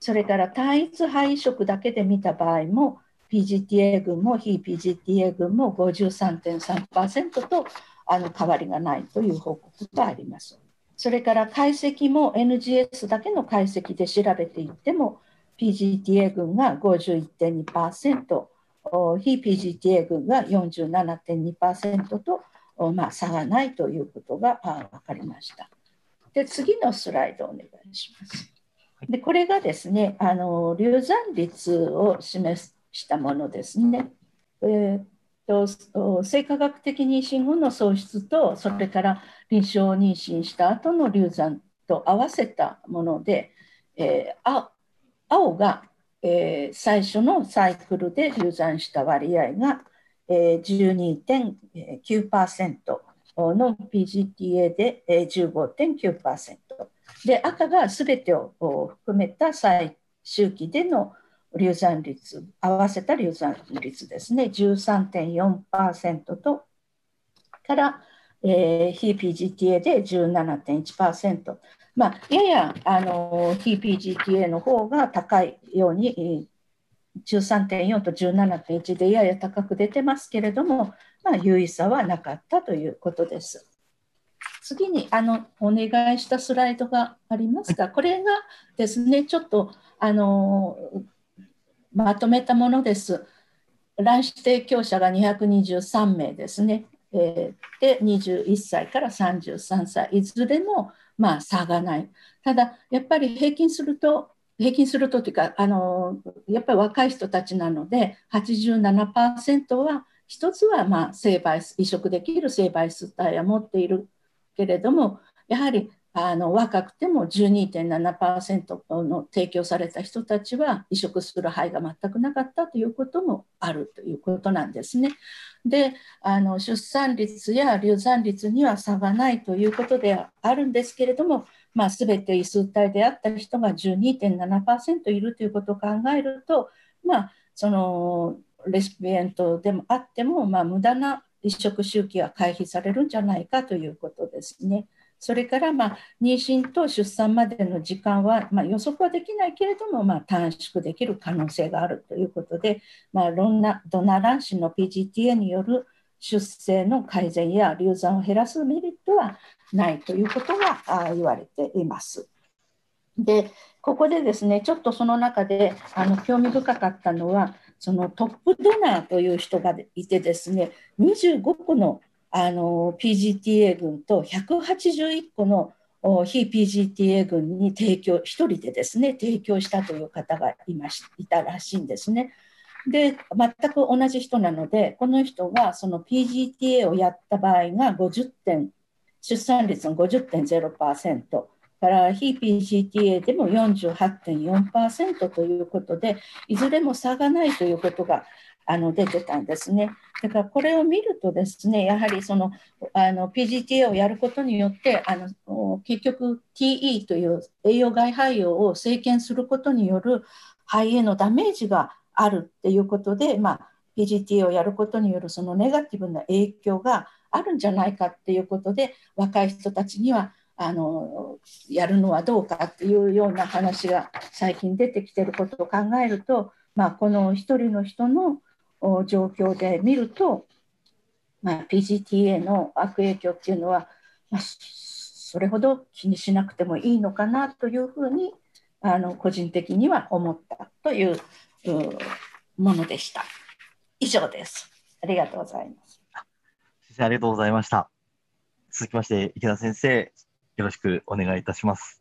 それから単一配色だけで見た場合も PGTA 群も非 PGTA 群も 53.3% と変わりがないという報告があります。それから解析も NGS だけの解析で調べていってもPGTA 群が 51.2%、非 PGTA 群が 47.2% と、差がないということが分かりました。で、次のスライドをお願いします。で、これがですね、流産率を示したものですね。性科学的妊娠後の喪失と、それから臨床妊娠した後の流産と合わせたもので、青が、最初のサイクルで流産した割合が、12.9%、ノン PGTA で、15.9% で、赤がすべてを含めた最終期での流産率、合わせた流産率ですね、13.4% とから、非 PGTA で 17.1%。やや非 PGTA の方が高いように 13.4 と 17.1 でやや高く出てますけれども、有意差はなかったということです。次にお願いしたスライドがありますが、これがですね、ちょっとまとめたものです。卵子提供者が223名ですね。で21歳から33歳、いずれもまあ差がない。ただやっぱり平均するとというかやっぱり若い人たちなので 87% は一つはまあ性媒移植できる性媒質体は持っているけれども、やはり若くても 12.7% の提供された人たちは移植する範囲が全くなかったということもあるということなんですね。で、出産率や流産率には差がないということではあるんですけれども、まあ、全て異数体であった人が 12.7% いるということを考えると、まあ、そのレシピエントでもあっても、まあ、無駄な移植周期は回避されるんじゃないかということですね。それからまあ妊娠と出産までの時間はまあ予測はできないけれども、まあ短縮できる可能性があるということで、まあ、ドナー卵子の PGTA による出生の改善や流産を減らすメリットはないということが言われています。で、ここでですね、ちょっとその中で興味深かったのは、そのトップドナーという人がいてですね、25個のPGTA 群と181個の非 PGTA 群に1人でですね提供したという方がいたらしいんですね。で、全く同じ人なので、この人がその PGTA をやった場合が出産率の 50.0% から非 PGTA でも 48.4% ということで、いずれも差がないということが出てたんですね。だからこれを見るとですね、やはりそのPGTA をやることによって結局 TE という栄養外配用を制限することによる肺へのダメージがあるっていうことで、まあ、PGTA をやることによるそのネガティブな影響があるんじゃないかっていうことで、若い人たちにはやるのはどうかっていうような話が最近出てきてることを考えると、まあ、この一人の人の状況で見ると、まあ、PGTA の悪影響っていうのは、まあ、それほど気にしなくてもいいのかなというふうに個人的には思ったというものでした。以上です。ありがとうございます。先生、ありがとうございました。続きまして池田先生、よろしくお願いいたします。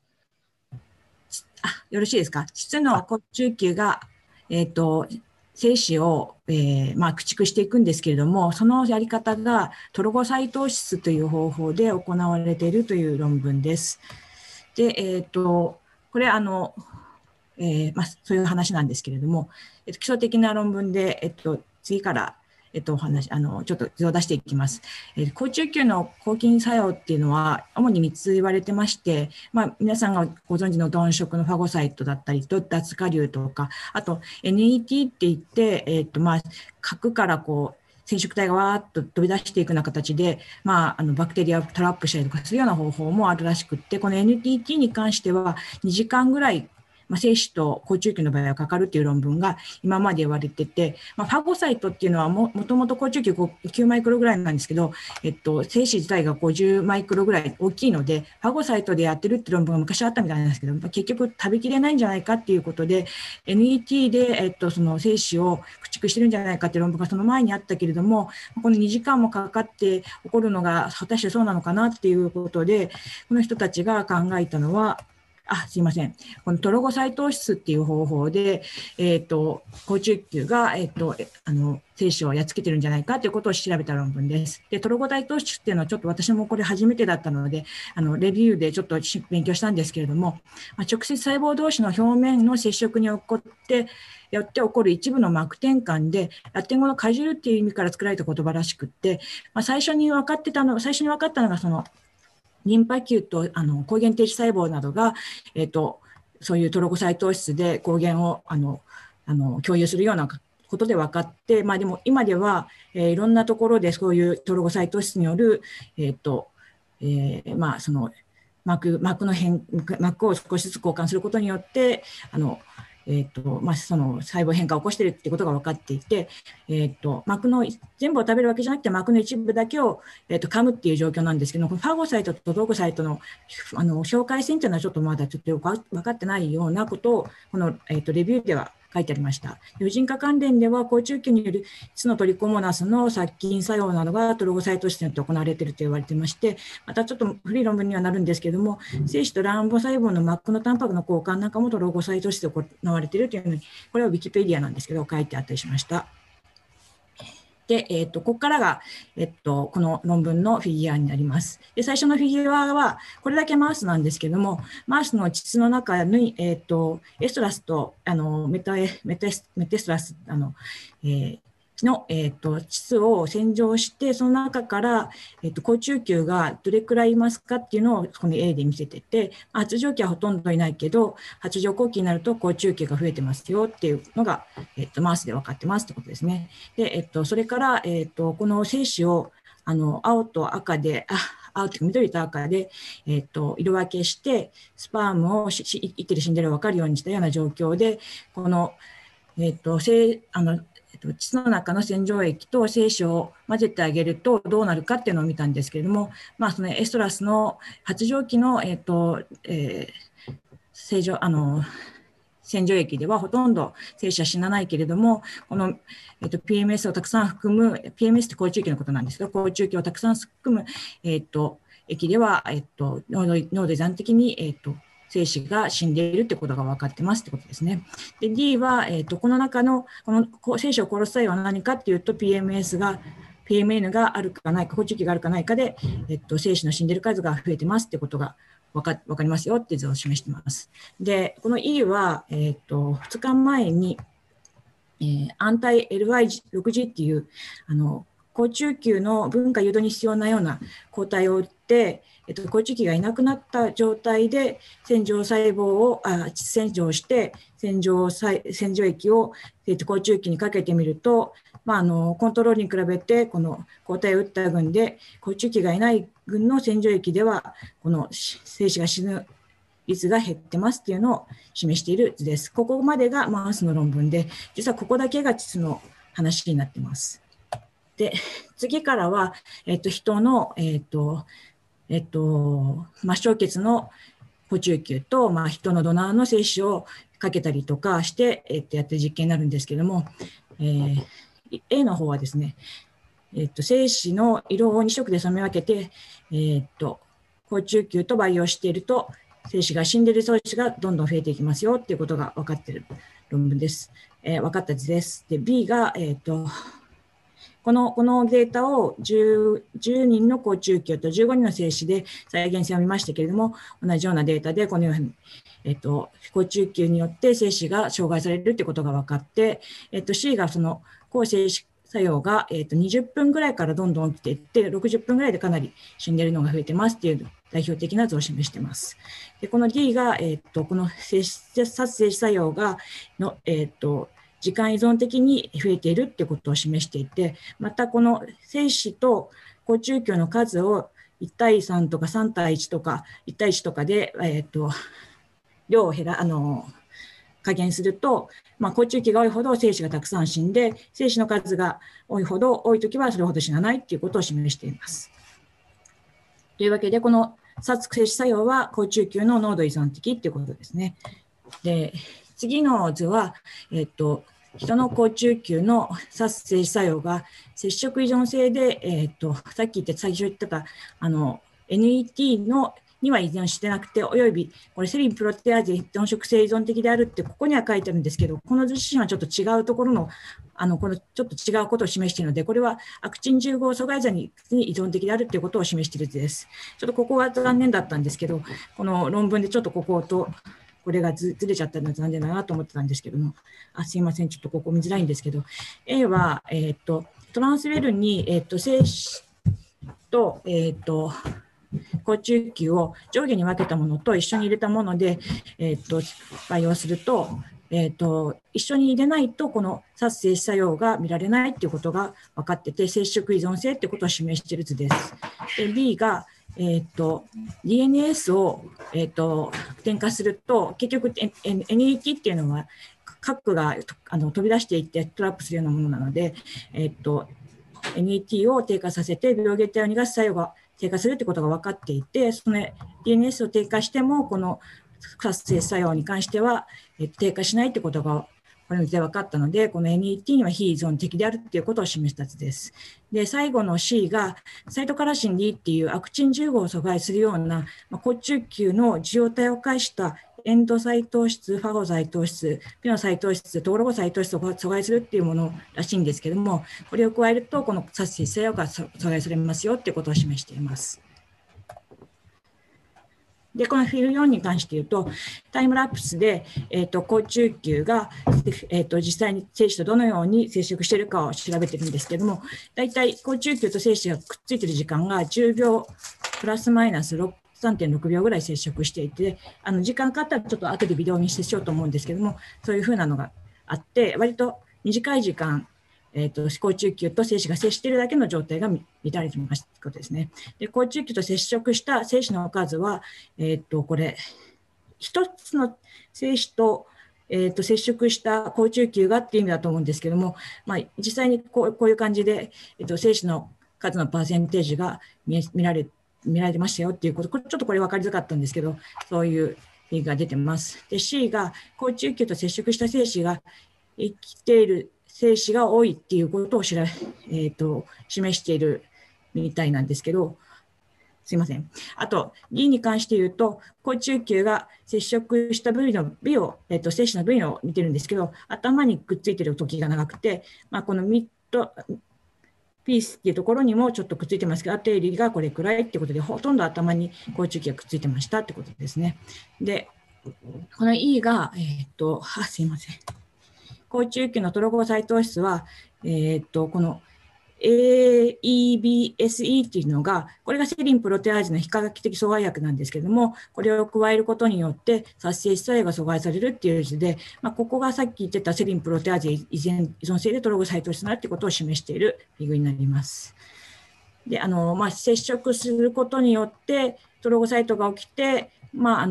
よろしいですか。質の骨中球が精子を、まあ、駆逐していくんですけれども、そのやり方がトロゴサイトーシスという方法で行われているという論文です。で、これまあ、そういう話なんですけれども、基礎的な論文で、次から、ちょっと図を出していきます。好中球の抗菌作用っていうのは主に3つ言われてまして、まあ、皆さんがご存知の鈍色のファゴサイトだったりと脱顆粒とか、あと NET っていって、まあ、核からこう染色体がわーっと飛び出していくような形で、まあ、バクテリアをトラップしたりとかするような方法もあるらしくって、この NET に関しては2時間ぐらい精子と好中球の場合はかかるという論文が今まで言われてて、まあ、ファゴサイトっていうのはもともと好中球9マイクロぐらいなんですけど、精子自体が50マイクロぐらい大きいので、ファゴサイトでやってるって論文が昔あったみたいなんですけど、結局食べきれないんじゃないかっていうことで NET で、その精子を駆逐してるんじゃないかっていう論文がその前にあったけれども、この2時間もかかって起こるのが果たしてそうなのかなっていうことで、この人たちが考えたのは、すいません。このトロゴサイトーシスっていう方法で、好中球が、精子をやっつけてるんじゃないかということを調べた論文です。で、トロゴサイトーシスっていうのはちょっと私もこれ初めてだったので、レビューでちょっと勉強したんですけれども、まあ、直接細胞同士の表面の接触によって起こる一部の膜転換で、ラテン語のかじるっていう意味から作られた言葉らしくって、まあ、最初に分かったのがリンパ球と抗原停止細胞などが、そういうトロゴサイトーシスで抗原を共有するようなことで分かって、まあ、でも今では、いろんなところでそういうトロゴサイトーシスによる、まあ、その膜を少しずつ交換することによってその細胞変化を起こしているということが分かっていて、膜の全部を食べるわけじゃなくて膜の一部だけを、噛むっていう状況なんですけど、このファゴサイトとトローサイトの、境界線というのはちょっとまだちょっとよく分かってないようなことをこの、レビューでは書いてありました。婦人科関連では好中球による酢のトリコモナスの殺菌作用などがトロゴサイト質によって行われていると言われていまして、またちょっと古い論文にはなるんですけれども、精子と卵母細胞の膜のタンパクの交換なんかもトロゴサイト質で行われているというのに、これはウィキペディアなんですけど書いてあったりしました。で、ここからが、この論文のフィギュアになります。で、最初のフィギュアは、これだけマウスなんですけども、マウスの膣の中に、エストラスとメテストラスの膣を洗浄して、その中から、好中球がどれくらいいますかっていうのをこの A で見せてて、発情期はほとんどいないけど、発情後期になると好中球が増えてますよっていうのが、マウスで分かってますってことですね。で、それから、この精子を青と赤で、緑と赤で、色分けして、スパームを生きてる死んでるを分かるようにしたような状況で、この、膣の中の洗浄液と精子を混ぜてあげるとどうなるかっていうのを見たんですけれども、そのエストラスの発情期の、洗浄液ではほとんど精子は死なないけれども、この、PMS をたくさん含む、PMS って好中球のことなんですけど、好中球をたくさん含む、液では、濃度残的に、精子が死んでいるということが分かってますということですね。で D は、この中のこの精子を殺す際は何かというと PMN があるかないか、好中球があるかないかで、精子の死んでいる数が増えてますということが分かりますよという図を示しています。でこの E は、2日前に、アンタイ LY6G という好中球の分化誘導に必要なような抗体を打って、好中球がいなくなった状態で洗浄細胞を洗浄して洗浄液を好中球にかけてみると、コントロールに比べてこの抗体を打った群で好中球がいない群の洗浄液ではこの精子が死ぬ率が減ってますというのを示している図です。ここまでがマウスの論文で、実はここだけが膣の話になっています。で次からは、人の末梢血の好中球と、人のドナーの精子をかけたりとかして、やってる実験になるんですけども、A の方はですね、精子の色を2色で染め分けて、好中球と培養していると精子が死んでいる素子がどんどん増えていきますよということが分かっている論文です。分かった図です。で B が、このデータを 10人の好中球と15人の精子で再現性を見ましたけれども、同じようなデータでこのように、好中球によって精子が障害されるということが分かって、C がその抗精子作用が、20分ぐらいからどんどん起きていって、60分ぐらいでかなり死んでいるのが増えてますという代表的な図を示しています。でこの D が、この殺精子作用がの、時間依存的に増えているということを示していて、またこの精子と好中球の数を1対3とか3対1とか1対1とかで、量を加減すると、好中球が多いほど精子がたくさん死んで、精子の数が多いときはそれほど死なないということを示しています。というわけで、この殺精子作用は好中球の濃度依存的ということですね。で次の図は、人の好中球の殺精子作用が接触依存性で、最初言ってたNET には依存してなくて、およびこれセリンプロテアーゼ増殖性依存的であるってここには書いてあるんですけど、この図自身はちょっと違うところの、ちょっと違うことを示しているので、これはアクチン15阻害剤に依存的であるということを示している図です。ちょっとここは残念だったんですけど、この論文でちょっとここと、これがずれちゃったのは残念だなと思ってたんですけども、すいません、ちょっとここ見づらいんですけど、A は、トランスウェルに、精子と、好中球を上下に分けたものと一緒に入れたもので、培養すると、一緒に入れないとこの殺精子作用が見られないということが分かってて、接触依存性ということを示している図です。で B が、DNS を、点火すると結局 NET っていうのは核が飛び出していってトラップするようなものなので、NET を低下させて病原体を逃がす作用が低下するということが分かっていて、その DNS を低下してもこの活性作用に関しては低下しないということがこれで分かったので、この NET には非依存的であるということを示した図です。で、最後の C がサイトカラシン D っていうアクチン15を阻害するような好中球の受容体を介したエンドサイト質、ファゴサイト質、ピノサイト質、トールゴサイト質を阻害するっていうものらしいんですけれども、これを加えるとこの殺死作用が阻害されますよっていうことを示しています。で、このフィル4に関して言うと、タイムラプスで、好中球が、実際に精子とどのように接触しているかを調べてるんですけども、だいたい好中球と精子がくっついている時間が10秒プラスマイナス 3.6 秒ぐらい接触していて、時間かかったらちょっと後でビデオにしてしようと思うんですけども、そういうふうなのがあって、割と短い時間、好中球と精子が接しているだけの状態が見られていますということですね。で、好中球と接触した精子の数は、これ、1つの精子と、接触した好中球がっていう意味だと思うんですけども、まあ、実際にこういう感じで、精子の数のパーセンテージが見られてましたよっていうこと、ちょっとこれ分かりづらかったんですけど、そういう意味が出てます。で、C が好中球と接触した精子が生きている精子が多いっていうことを示しているみたいなんですけど、すいません。あと D に関して言うと、好中球が接触した部位の B を、精子の部位を見てるんですけど、頭にくっついてる時が長くて、まあ、このミッドピースっていうところにもちょっとくっついてますけど、手入りがこれくらいってことで、ほとんど頭に好中球がくっついてましたってことですね。で、この E がすいません。好中球のトロゴサイト質は、この AEBSE というのが、これがセリンプロテアージの非化学的阻害薬なんですけれども、これを加えることによって殺生作用が阻害されるという図で、まあ、ここがさっき言ってたセリンプロテアージ依存性でトロゴサイト質になるということを示しているフィグになります。で、接触することによってトロゴサイトが起きて、まあ、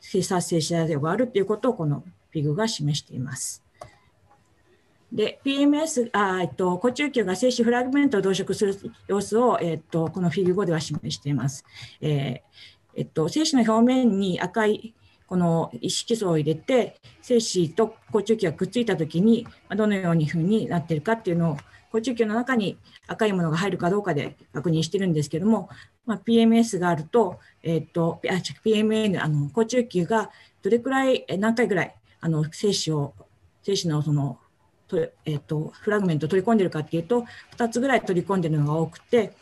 殺生作用があるということをこのフィグが示しています。で、PMS、好中球が精子フラグメントを同色する様子を、このフィギュ5では示しています。精子の表面に赤いこの色素を入れて、精子と好中球がくっついたときに、どのようになっているかっていうのを、好中球の中に赤いものが入るかどうかで確認しているんですけれども、まあ、PMS があると、PMN、好中球がどれくらい、何回ぐらい、精子のその、フラグメントを取り込んでいるかというと、2つぐらい取り込んでいるのが多くて、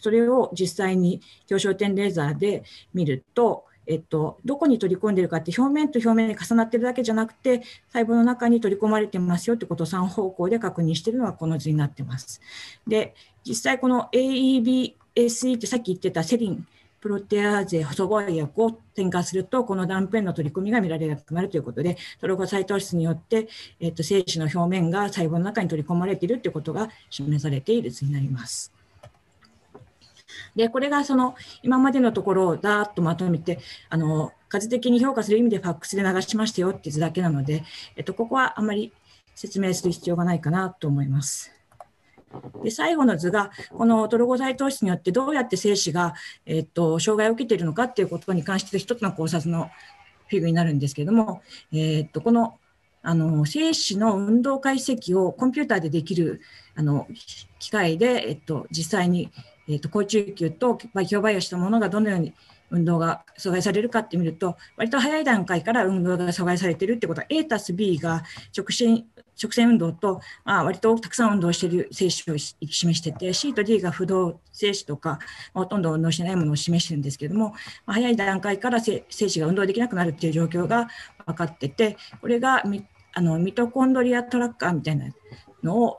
それを実際に強焦点レーザーで見ると、どこに取り込んでいるかって、表面と表面に重なっているだけじゃなくて、細胞の中に取り込まれてますよということを3方向で確認しているのがこの図になっています。で、実際この AEBSE ってさっき言ってたセリンプロテアーゼ阻害薬を添加すると、この断片の取り込みが見られなくなるということで、トロゴサイト質によって、精子の表面が細胞の中に取り込まれているということが示されている図になります。で、これがその今までのところをだーっとまとめて、数的に評価する意味でファックスで流しましたよっていう図だけなので、ここはあまり説明する必要がないかなと思います。で、最後の図がこのトロゴサイト質によってどうやって精子が、障害を受けているのかということに関して一つの考察のフィグになるんですけれども、この、精子の運動解析をコンピューターでできる機械で、実際に、好中球と競売をしたものがどのように運動が阻害されるかって見ると、割と早い段階から運動が阻害されているってことは、A たす B が直線運動と、まあ、割とたくさん運動している精子を示していて、C と D が不動精子とか、ほとんど運動してないものを示しているんですけれども、まあ、早い段階から精子が運動できなくなるっていう状況が分かってて、これがミトコンドリアトラッカーみたいなのを、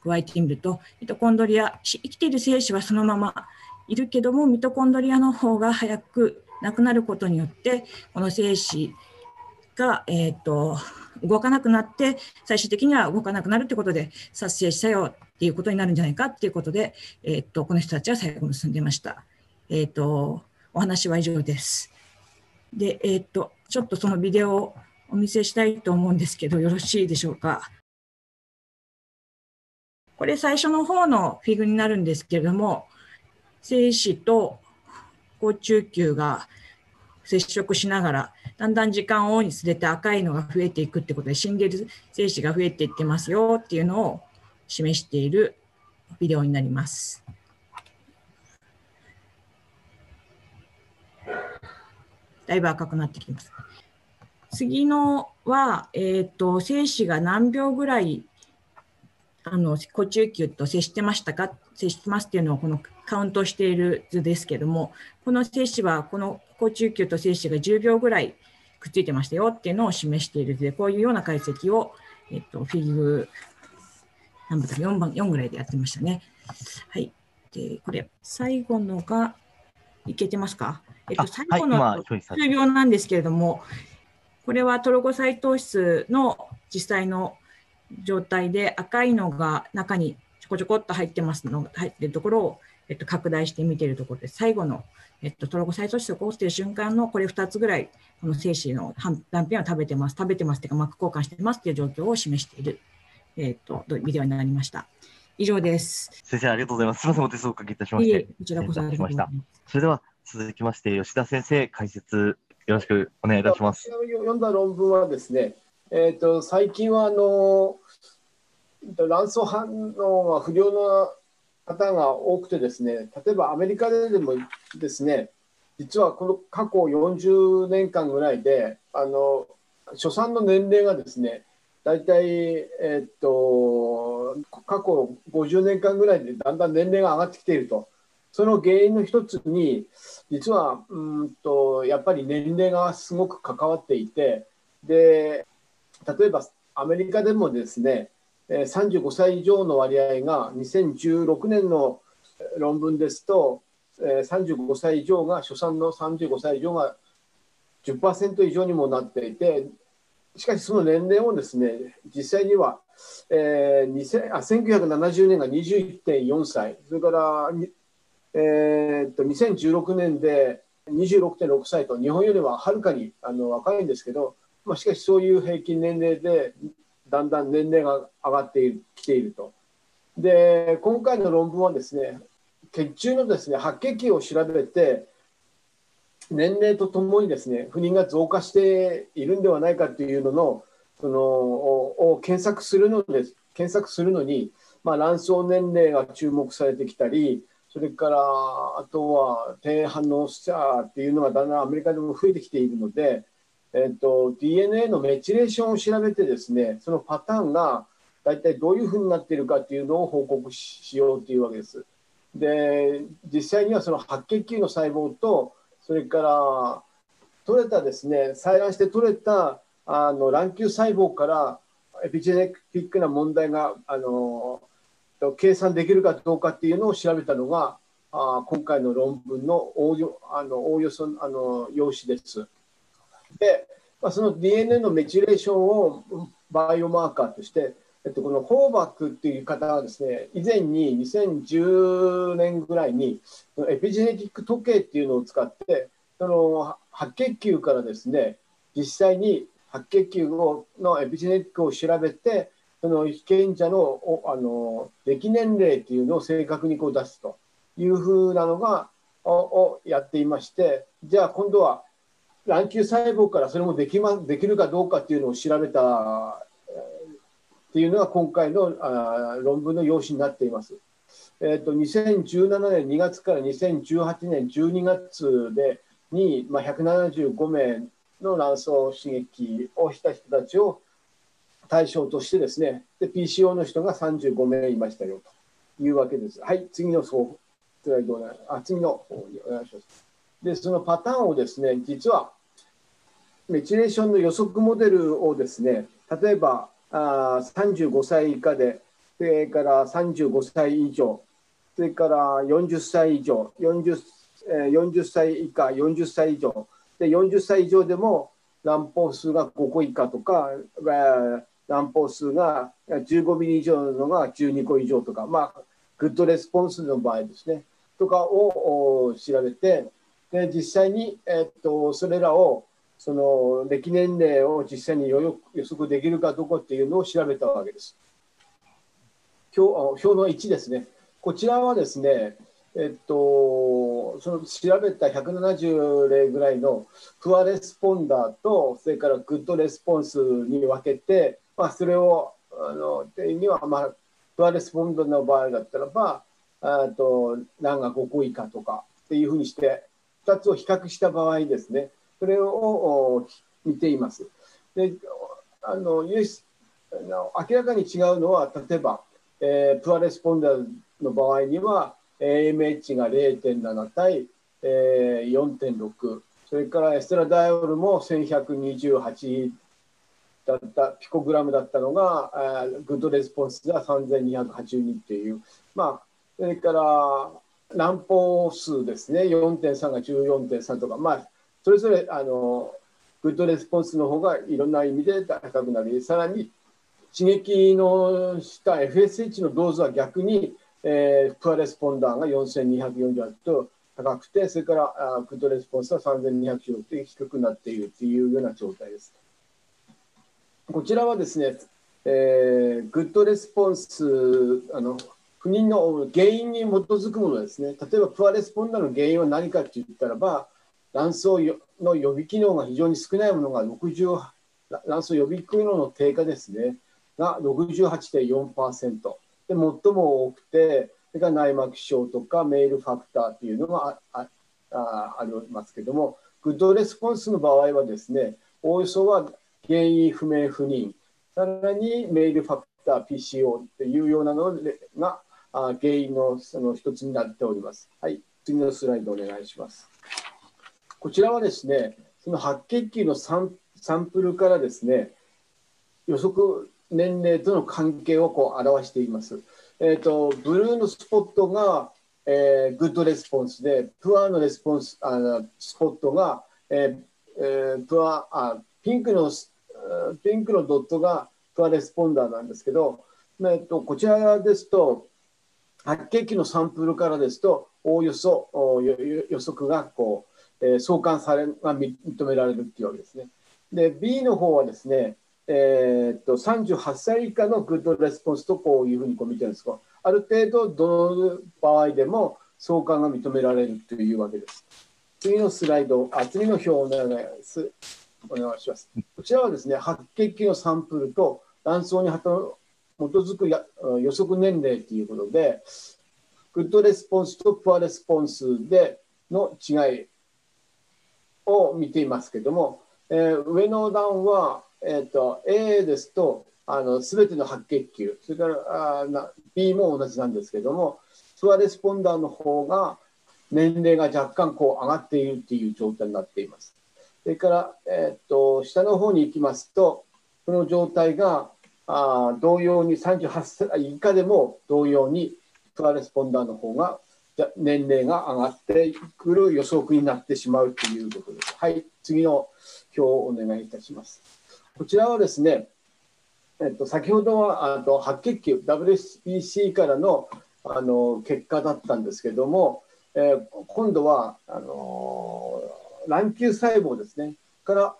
加えてみると、ミトコンドリア、生きている精子はそのままいるけども、ミトコンドリアの方が早くなくなることによって、この精子が、動かなくなって、最終的には動かなくなるということで、殺生作用っていうことになるんじゃないかということで、この人たちは最後に進んでいました。お話は以上です。で、ちょっとそのビデオをお見せしたいと思うんですけど、よろしいでしょうか。これ最初の方のフィグになるんですけれども、精子と好中球が接触しながら、だんだん時間を追うにつれて赤いのが増えていくってことで、死んでいる精子が増えていってますよっていうのを示しているビデオになります。だいぶ赤くなってきます。次のは、精子が何秒ぐらい好中球と接してましたか、接してますっていうのをこのカウントしている図ですけども、この精子はこの好中球と精子が10秒ぐらいくっついてましたよっていうのを示している図で、こういうような解析を、フィグ何番だ、4ぐらいでやってましたね。はい。で、これ最後のがいけてますか？最後の数秒なんですけれども、これはトロゴサイトーシスの実際の状態で、赤いのが中にちょこちょこっと入ってますの、入ってるところを、拡大して見ているところで、最後の、トロゴサイトーシスを起こしている瞬間のこれ2つぐらい、この精子の断片を食べてますというか、膜交換してますという状況を示している、ビデオになりました。以上です。先生、ありがとうございます。すみません、お手数をおかけいたしまして。いえ、こちらこそありがとうございます。それでは続きまして、吉田先生、解説よろしくお願いいたします。読んだ論文はですね、最近は卵巣反応が不良の方が多くてですね、例えばアメリカでもですね、実はこの過去40年間ぐらいで初産の年齢がですね、大体、過去50年間ぐらいでだんだん年齢が上がってきていると。その原因の一つに、実はやっぱり年齢がすごく関わっていて、で例えばアメリカでもですね、35歳以上の割合が2016年の論文ですと、35歳以上が初産の35歳以上が 10% 以上にもなっていて、しかしその年齢をですね、実際には、1970年が 21.4 歳、それから、2016年で 26.6 歳と、日本よりははるかに若いんですけど、まあ、しかしそういう平均年齢でだんだん年齢が上がってきていると。で、今回の論文はですね、血中のですね、白血球を調べて、年齢とともにですね、不妊が増加しているんではないかというのの、を検索するのに、まあ、卵巣年齢が注目されてきたり、それからあとは低反応者っていうのがだんだんアメリカでも増えてきているので、DNA のメチレーションを調べてですね、そのパターンが大体どういうふうになっているかというのを報告しようというわけです。で、実際にはその白血球の細胞と、それから取れたですね、採卵して取れた卵球細胞からエピジェネティックな問題が計算できるかどうかっていうのを調べたのが今回の論文のおおよそ用紙です。で、まあ、その DNA のメチュレーションをバイオマーカーとして、このホーバックっていう方はですね、以前に2010年ぐらいにエピジェネティック時計っていうのを使って、その白血球からですね、実際に白血球のエピジェネティックを調べて、その被験者の歴年齢っていうのを正確にこう出すというふうなのがをやっていまして、じゃあ今度は卵球細胞からそれもできるかどうかっていうのを調べたっていうのが今回の論文の要旨になっています。2017年2月から2018年12月でに、まあ、175名の卵巣刺激をした人たちを対象としてですね、で PCO の人が35名いましたよというわけです。はい、次のスライドをお願いします。で、そのパターンをですね、実はメチュレーションの予測モデルをですね、例えば35歳以下で、それから35歳以上、それから40歳以上、40歳以下、40歳以上で、40歳以上でも卵胞数が5個以下とか、卵胞数が15ミリ以上のが12個以上とか、まあ、グッドレスポンスの場合ですね、とかを調べて、で実際に、それらをその歴年齢を実際に予測できるかどうかっていうのを調べたわけです。表の1ですね。こちらはですね、その調べた170例ぐらいのプアレスポンダーとそれからグッドレスポンスに分けて、まあ、それをには、まあ、プアレスポンダーの場合だったらば卵が5個以下とかっていうふうにして2つを比較した場合ですね、それを見ています。で明らかに違うのは、例えば、プアレスポンダーの場合には AMH が 0.7 対、4.6、 それからエストラダイオールも1128だったピコグラムだったのが、グッドレスポンスが3282っていう、まあ、それから卵胞数ですね、 4.3 が 14.3 とか、まあ、それぞれグッドレスポンスの方がいろんな意味で高くなり、さらに刺激のした FSH のドーズは逆に、プアレスポンダーが4248と高くて、それからグッドレスポンスは3216と低くなっているというような状態です。こちらはですね、グッドレスポンス、不妊の原因に基づくものですね。例えばプアレスポンダーの原因は何かといったらば、卵巣の予備機能が非常に少ないものが68%、卵巣予備機能の低下ですねが 68.4% で最も多くて、それから内膜症とかメールファクターというのが ありますけども、グッドレスポンスの場合はですね、おおよそは原因不明不妊、さらにメールファクター PCO というようなのが原因 の一つになっております。はい、次のスライドお願いします。こちらはですね、その白血球のサンプルからですね、予測年齢との関係をこう表しています。ブルーのスポットが、グッドレスポンスで、プアのレスポンススポットが、ピンクのドットがプアレスポンダーなんですけど、こちらですと白血球のサンプルからですとおおよそ予測がこう、相関されが認められるというわけですね。で B の方はですね、38歳以下のグッドレスポンスとこういうふうにこう見てるんですが、ある程度どの場合でも相関が認められるというわけです。次のスライド、次の表をお願いします。こちらはですね、白血球のサンプルと卵巣に基づく予測年齢ということで、グッドレスポンスとプアレスポンスでの違いを見ていますけども、上の段は、A ですとすべての白血球、それからB も同じなんですけども、プアレスポンダーの方が年齢が若干こう上がっているという状態になっています。それから、下の方に行きますと、この状態が同様に38歳以下でも同様にプアレスポンダーの方が年齢が上がってくる予測になってしまうということです。はい、次の表をお願いいたします。こちらはですね、先ほどは白血球 WBC からの結果だったんですけども、今度は卵球細胞ですねから、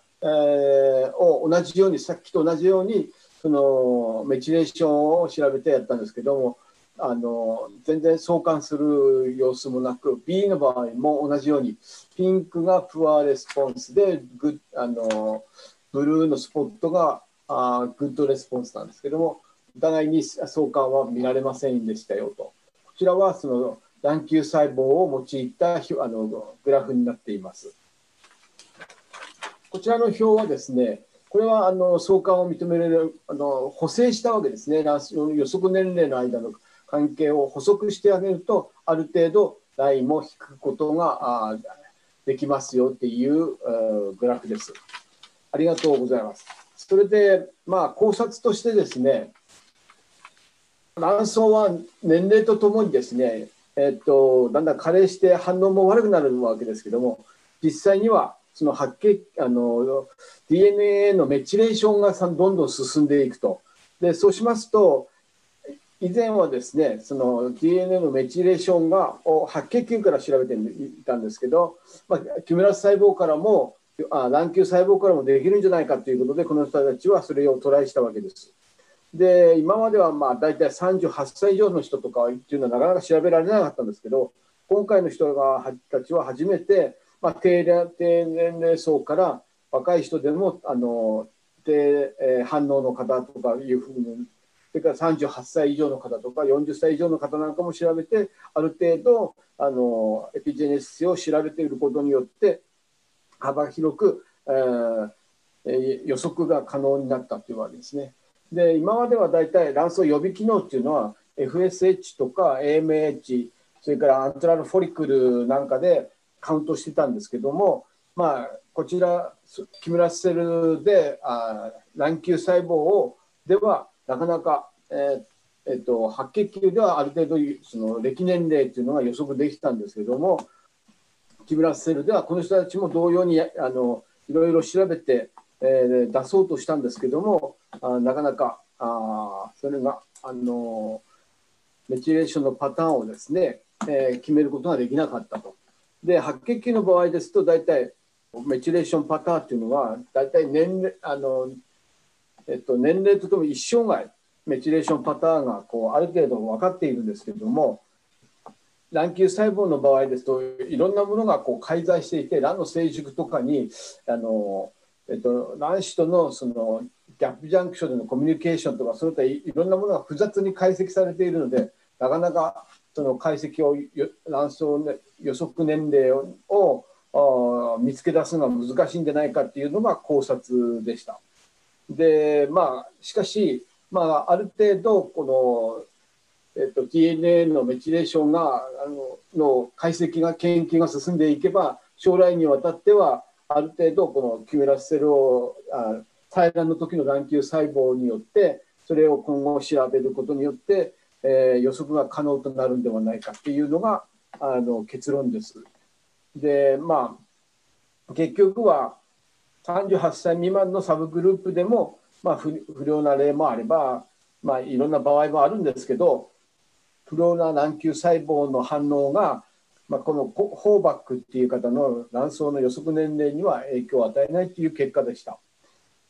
を同じようにさっきと同じようにそのメチレーションを調べてやったんですけども、全然相関する様子もなく、 B の場合も同じようにピンクがプアレスポンスでブルーのスポットがグッドレスポンスなんですけども、お互いに相関は見られませんでしたよと。こちらはその卵球細胞を用いたグラフになっています。こちらの表はですね、これは相関を認められる補正したわけですね。予測年齢の間の関係を補足してあげると、ある程度ラインも引くことができますよというグラフです。ありがとうございます。それで、まあ、考察としてですね、卵巣は年齢とともにですね、だんだん加齢して反応も悪くなるわけですけども、実際にはその白血DNA のメチレーションがどんどん進んでいくと。でそうしますと、以前はですね、その DNA のメチレーションが白血球から調べていたんですけど、キムラス細胞からも卵球細胞からもできるんじゃないかということで、この人たちはそれをトライしたわけです。で今まではだいたい38歳以上の人とかっていうのはなかなか調べられなかったんですけど、今回の人たちは初めて、低年齢層から若い人でも反応の方とかいうふうに、それから38歳以上の方とか40歳以上の方なんかも調べて、ある程度エピジェネシスを調べていることによって幅広く、予測が可能になったというわけですね。で今まではだいたい卵巣予備機能っていうのは FSH とか AMH、 それからアントラルフォリクルなんかでカウントしてたんですけども、こちらキムラスセルで卵球細胞ではなかなか、白血球ではある程度その歴年齢というのが予測できたんですけども、キムラスセルではこの人たちも同様にいろいろ調べて、出そうとしたんですけども、なかなかそれがメチレーションのパターンをですね、決めることができなかったと。で白血球の場合ですと、大体メチレーションパターンというのは大体年齢とともに一生涯メチレーションパターンがある程度分かっているんですけれども、卵球細胞の場合ですといろんなものが介在していて、卵の成熟とかに卵子とのギャップジャンクションでのコミュニケーションとか、その他いろんなものが複雑に解析されているので、なかなかその解析を卵巣の予測年齢を見つけ出すのが難しいんじゃないかというのが考察でした。でしかし、ある程度この、DNA のメチレーションが解析が研究が進んでいけば、将来にわたってはある程度このキムラスセルを採卵の時の卵球細胞によってそれを今後調べることによって、予測が可能となるんではないかっていうのが結論です。で結局は38歳未満のサブグループでも、不良な例もあれば、いろんな場合もあるんですけど、不良な卵球細胞の反応がこのホーバックっていう方の卵巣の予測年齢には影響を与えないという結果でした。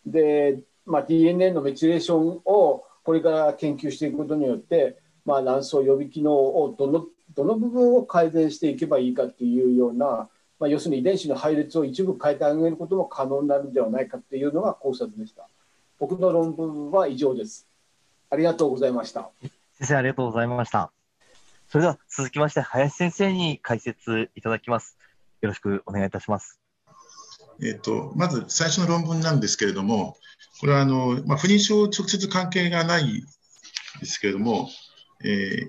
で、DNA のメチレーションをこれから研究していくことによって、卵巣予備機能をどの部分を改善していけばいいかっていうような、要するに遺伝子の配列を一部変えてあげることも可能になるのではないかっていうのが考察でした。僕の論文は以上です。ありがとうございました。先生、ありがとうございました。それでは続きまして林先生に解説いただきます。よろしくお願いいたします。まず最初の論文なんですけれども、これは不妊症直接関係がないですけれども、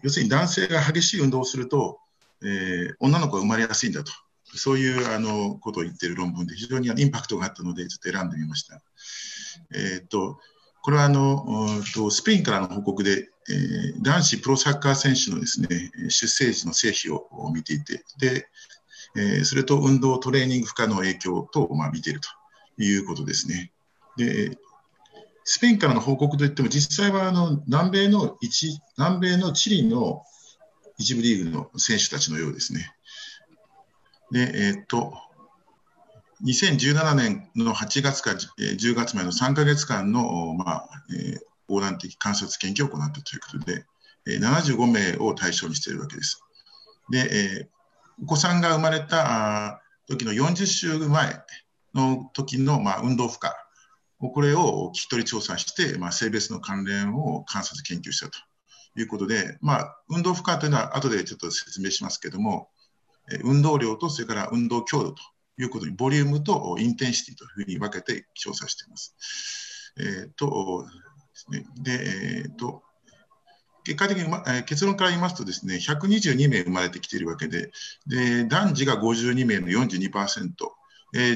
要するに男性が激しい運動をすると、女の子が生まれやすいんだと、そういうことを言っている論文で、非常にインパクトがあったのでちょっと選んでみました。これはスペインからの報告で、男子プロサッカー選手のですね、出生時の成否を見ていて、でそれと運動、トレーニング負荷の影響等を見ているということですね。でスペインからの報告といっても、実際は南米のチリの一部リーグの選手たちのようですね。で2017年の8月から10月までの3ヶ月間の、横断的観察研究を行ったということで、75名を対象にしているわけです。で、お子さんが生まれた時の40週前の時の運動負荷、これを聞き取り調査して、性別の関連を観察研究したということで、運動負荷というのは後でちょっと説明しますけども、運動量とそれから運動強度ということに、ボリュームとインテンシティというふうに分けて調査しています。結果的に結論から言いますとですね、122名生まれてきているわけで、男児が52名の 42%、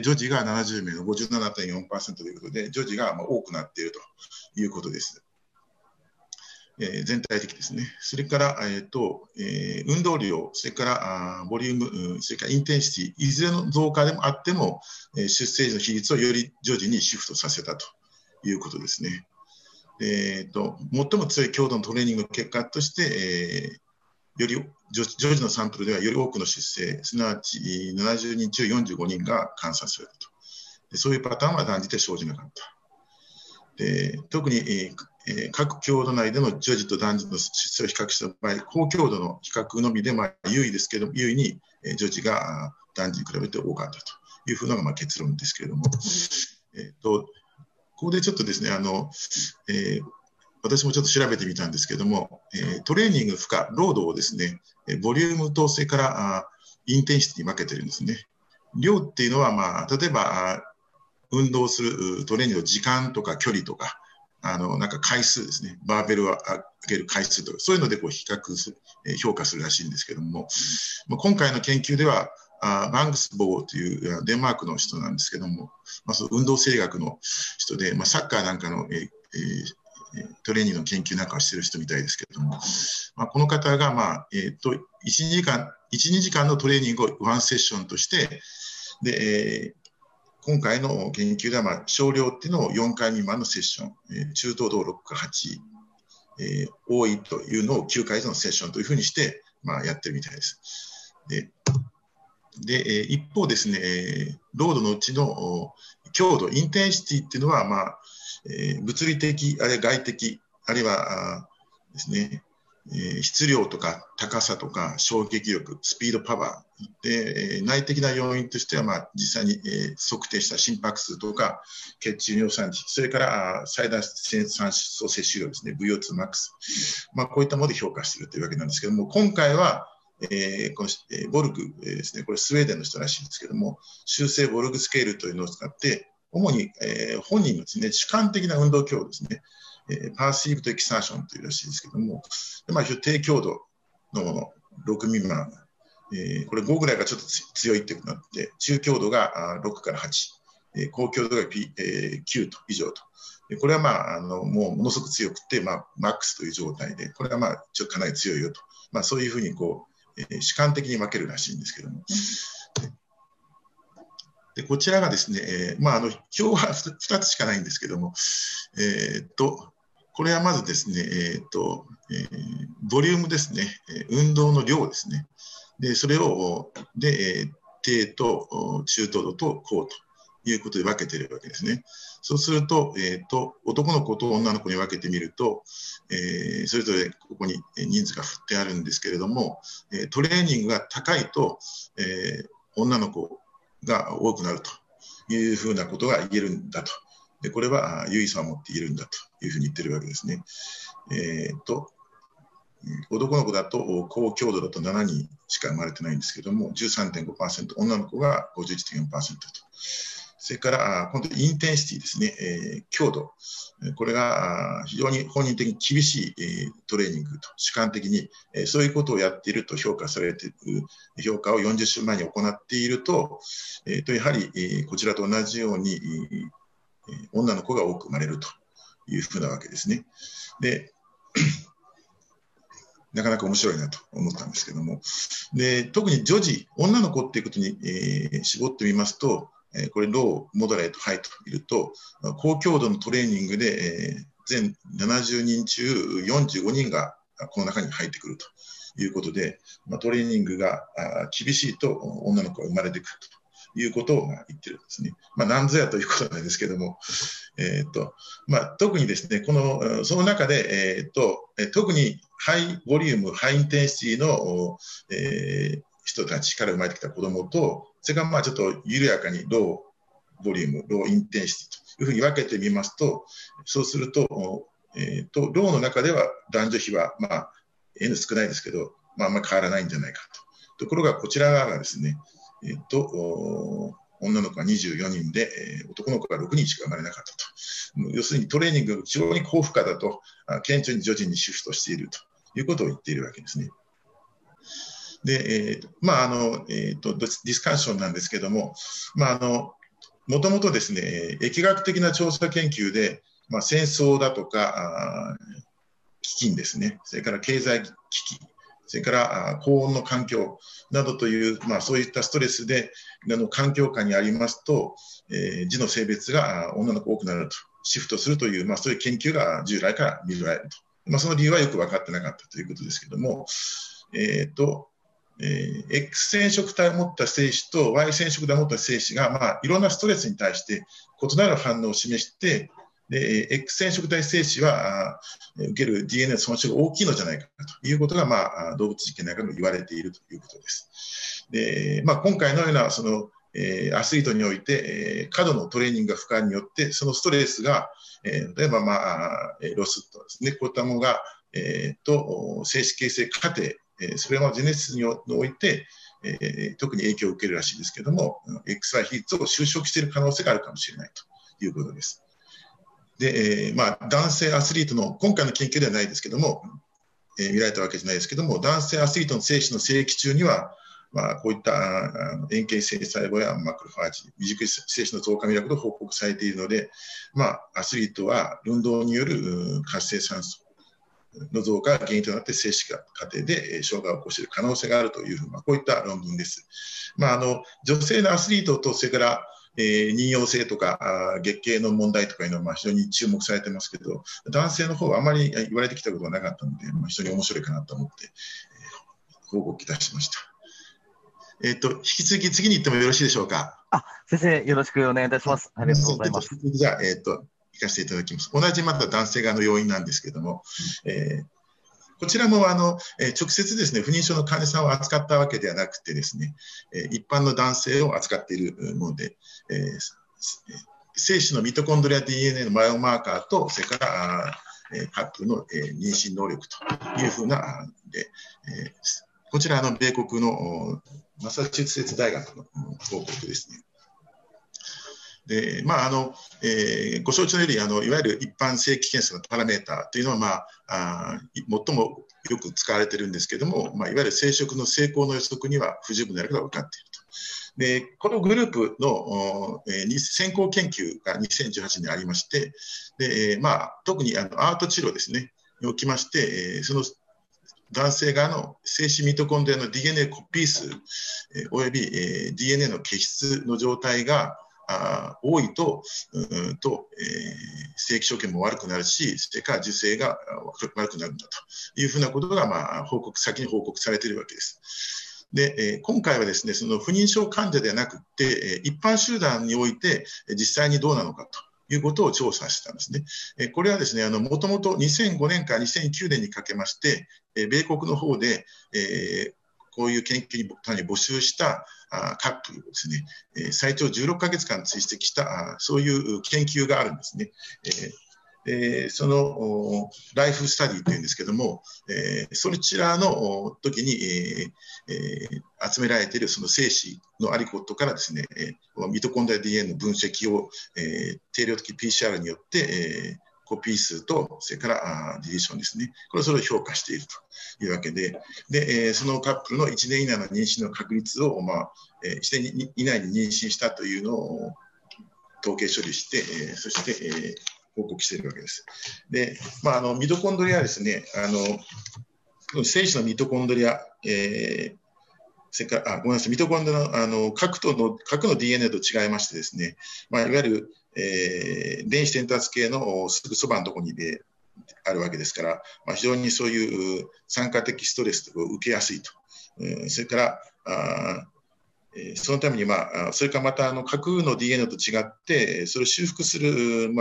女児が70名の 57.4% ということで、女児が多くなっているということです。全体的ですね。それから、運動量、それからボリューム、それからインテンシティ、いずれの増加でもあっても、出生時の比率をより徐々にシフトさせたということですね。最も強い強度のトレーニングの結果として、より女児のサンプルではより多くの出生、すなわち70人中45人が観察されたと。で、そういうパターンは断じて生じなかった。で、特に、各強度内での女児と男児の出生を比較した場合、高強度の比較のみで、優位ですけれども、優位に女児が男児に比べて多かったというふうなのが結論ですけれども、ここでちょっとですね、私もちょっと調べてみたんですけども、トレーニング負荷、労働をですね、ボリュームとそれからインテンシティに分けてるんですね。量っていうのは、例えば運動するトレーニングの時間とか距離とか、なんか回数ですね、バーベルを上げる回数とか、そういうのでこう比較する、評価するらしいんですけども、今回の研究では、バングスボーというデンマークの人なんですけども、その運動生理学の人で、サッカーなんかの、トレーニングの研究なんかをしている人みたいですけれども、この方が、1、2時間のトレーニングを1セッションとして、で、今回の研究では、少量っていうのを4回未満のセッション、中等度を6から8、多いというのを9回以上のセッションというふうにして、やってるみたいです。で、一方ですね、労働のうちの強度、インテンシティっていうのは、物理的、あるいは外的、あるいはですね、質量とか高さとか衝撃力、スピード、パワーで、内的な要因としては、実際に測定した心拍数とか血中尿酸値、それから最大酸素摂取量ですね、VO2MAX、こういったもので評価しているというわけなんですけども、今回は、このボルグですね、これスウェーデンの人らしいんですけども、修正ボルグスケールというのを使って、主に本人のですね、主観的な運動強度ですね、パーシーブとエキサーションというらしいですけども、低強度のもの、6未満、これ5ぐらいがちょっと強いということになって、中強度が6から8、高強度が9と以上と。これはもうものすごく強くて、マックスという状態で、これはちょっとかなり強いよと、そういうふうにこう、主観的に分けるらしいんですけども、でこちらがですね、表は2つしかないんですけども、これはまずですね、ボリュームですね、運動の量ですね、でそれをで低と中等度と高ということで分けているわけですね。そうすると、男の子と女の子に分けてみると、それぞれここに人数が振ってあるんですけれども、トレーニングが高いと、女の子が多くなるというふうなことが言えるんだと。でこれは優位さを持っているんだというふうに言ってるわけですね。男の子だと高強度だと7人しか生まれてないんですけども、 13.5%、 女の子が 51.4% と。それから今度インテンシティですね、強度、これが非常に本人的に厳しいトレーニングと、主観的にそういうことをやっていると評価されている、評価を40週前に行っていると、やはりこちらと同じように女の子が多く生まれるというふうなわけですね。でなかなか面白いなと思ったんですけども、で特に女児、女の子っていうことに、絞ってみますと、これロー、モドレート、ハイと見ると、高強度のトレーニングで、全70人中45人がこの中に入ってくるということで、トレーニングが厳しいと女の子が生まれてくるということを言ってるんですね。なんぞやということなんですけども、特にですね、その中で、特にハイボリューム、ハイインテンシティの、人たちから生まれてきた子どもと、それがちょっと緩やかにローボリューム、ローインテンシティというふうに分けてみますと、そうすると、ローの中では男女比はN 少ないですけど、あんまり変わらないんじゃないかと。ところがこちら側がですね、女の子が24人で、男の子が6人しか生まれなかったと。要するにトレーニングが非常に高負荷だと、顕著に女児にシフトしているということを言っているわけですね。でディスカッションなんですけども、もともとですね、疫学的な調査研究で、戦争だとか飢饉ですね、それから経済危機、それから高温の環境などという、そういったストレスで環境下にありますと、児の性別が女の子多くなると、シフトするという、そういう研究が従来から見られると、その理由はよく分かってなかったということですけども、X 染色体を持った精子と Y 染色体を持った精子が、いろんなストレスに対して異なる反応を示して、で X 染色体精子は受ける DNA の損傷が大きいのじゃないかということが、動物実験なんかでも言われているということです。で今回のようなその、アスリートにおいて、過度のトレーニングが負荷によって、そのストレスが、例えば、ロスとですね、こういったものが、精子形成過程、それはジェネシスにおいて、特に影響を受けるらしいですけれども、XY 比率を収縮している可能性があるかもしれないということです。で男性アスリートの、今回の研究ではないですけども、見られたわけじゃないですけども、男性アスリートの精子の生育中には、こういった円形性細胞やマクロファージ、未熟精子の増加見られることが報告されているので、アスリートは運動による活性酸素の増加が原因となって精子が過程で障害を起こしている可能性があるというふうな、こういった論文です。女性のアスリートと、それから妊用性とか月経の問題とかいうのは非常に注目されてますけど、男性の方はあまり言われてきたことはなかったので、非常に面白いかなと思って報告いたしました。引き続き次に行ってもよろしいでしょうか。先生、よろしくお願いいたします。ありがとうございます。じゃあ、行かせていただきます。同じまた男性側の要因なんですけれども、こちらも直接ですね、不妊症の患者さんを扱ったわけではなくてですね、一般の男性を扱っているもので、精子のミトコンドリア DNA のバイオマーカーと、それからカップルの妊娠能力というふうなで、こちら米国のマサチューセッツ大学の報告ですね。でご承知のようにいわゆる一般性器検査のパラメータというのは、最もよく使われているんですけれども、いわゆる生殖の成功の予測には不十分であることが分かっていると。でこのグループの、先行研究が2018年にありまして、で、特にアート治療ですねにおきまして、その男性側の精子ミトコンドリアの DNA コピー数、および、DNA の結質の状態が多いと、性器条件も悪くなるし、それから受精が悪くなるんだというふうなことが、先に報告されているわけです。で、今回はですね、その不妊症患者ではなくて、一般集団において実際にどうなのかということを調査したんですね。これはですね、もともと2005年から2009年にかけまして、米国の方で、こういう研究に募集したカップルをですね、最長16ヶ月間追跡した、そういう研究があるんですね。そのライフスタディというんですけども、そちらの時に集められているその精子のありことからですね、ミトコンドリア DNA の分析を定量的 PCR によって、コピー数と、それからディリションですね、これを評価しているというわけで、そのカップルの1年以内の妊娠の確率を、1年以内に妊娠したというのを統計処理して、そして、報告しているわけです。で、ミトコンドリアですね、精子のミトコンドリア、それからごめんなさい、ミトコンドリアの核の DNA と違いましてですね、いわゆる電子伝達系のすぐそばのところにあるわけですから、非常にそういう酸化的ストレスを受けやすいと、それからそのために、それからまた核の DNA と違って、それを修復する、メ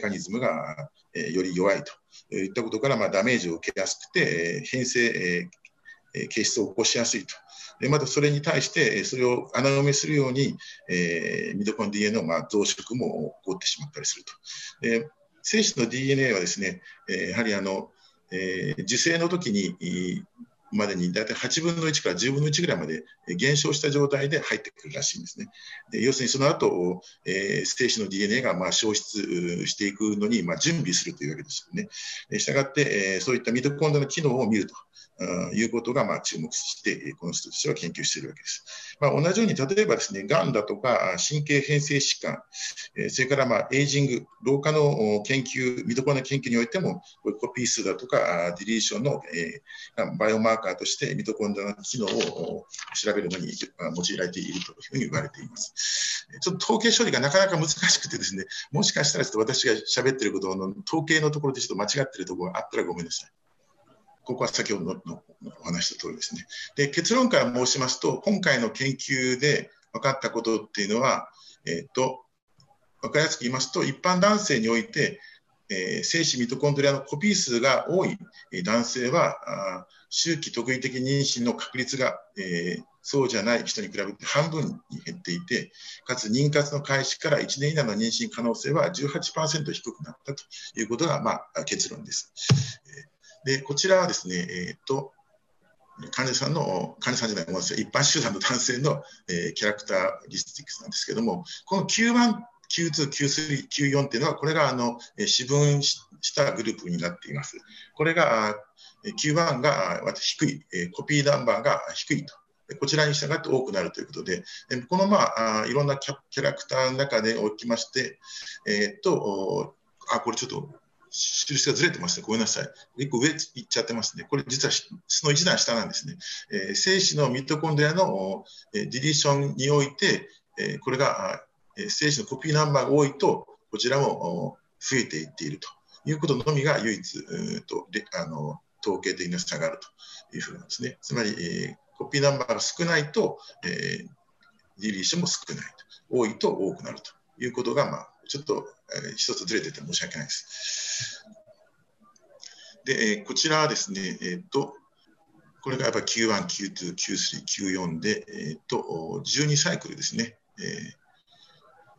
カニズムがより弱いといったことから、ダメージを受けやすくて、変性、形質を起こしやすいと。でまたそれに対して、それを穴埋めするように、ミトコン DNA の増殖も起こってしまったりすると。精子の DNA はですね、やはり受精の時にまでに大体8分の1から10分の1ぐらいまで減少した状態で入ってくるらしいんですね。で要するにその後、精子の DNA が消失していくのに準備するというわけですよね。したがって、そういったミトコンドリアの機能を見るということが注目して、この人たちは研究しているわけです。同じように、例えばですね、がんだとか神経変性疾患、それからエイジング、老化の研究、ミトコンドリア研究においても、コピー数だとかディリーションのバイオマーカーとして、ミトコンドリアの機能を調べるのに用いられているというふうに言われています。ちょっと統計処理がなかなか難しくてですね、もしかしたらちょっと私が喋っていることの統計のところでちょっと間違っているところがあったらごめんなさい。ここは先ほどのお話した通りですね。で、結論から申しますと、今回の研究で分かったことっていうのは、分かりやすく言いますと、一般男性において、精子ミトコンドリアのコピー数が多い男性は、周期特異的妊娠の確率が、そうじゃない人に比べて半分に減っていて、かつ妊活の開始から1年以内の妊娠可能性は 18% 低くなったということが、結論です。でこちらはですね、一般集団の男性の、キャラクターリスティックスなんですけども、この Q1、Q2、Q3、Q4 というのは、これが四分したグループになっています。これが Q1 が低い、コピーナンバーが低いと。こちらに従って多くなるということで、このいろんなキャラクターの中でおきまして、これちょっと。印がずれてますね。ごめんなさい。1個上行っちゃってますね。これ実はその1段下なんですね。精子のミトコンドリアのディリーションにおいて、これが精子のコピーナンバーが多いと、こちらも増えていっているということのみが唯一、統計的な差があるというふうなんですね。つまり、コピーナンバーが少ないと、ディリーションも少ないと。多いと多くなるということが、ちょっと一つずれてて申し訳ないです。で、こちらはですね、これがやっぱり Q1、Q2、Q3、Q4 で、12サイクルですね、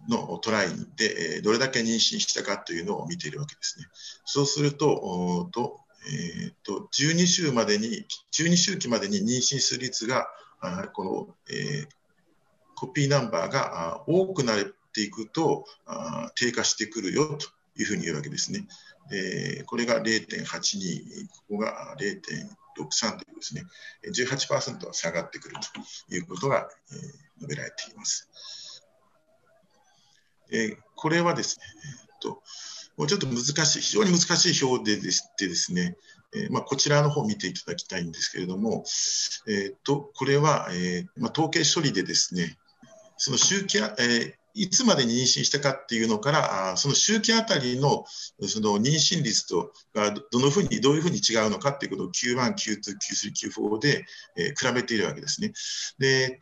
のトライで、どれだけ妊娠したかというのを見ているわけですね。そうすると、12週期までに妊娠する率が、コピーナンバーが多くなるていくと低下してくるよというふうに言うわけですね。これが 0.82、ここが 0.63 というですね、18% は下がってくるということが、述べられています。これはですね、もうちょっと難しい、非常に難しい表でしてですね、こちらの方を見ていただきたいんですけれども、これは、統計処理でですね、その周期、いつまでに妊娠したかっていうのから、その周期あたりの、妊娠率とがどういうふうに違うのかっていうことを Q1、Q2、Q3、Q4 で、比べているわけですね。で、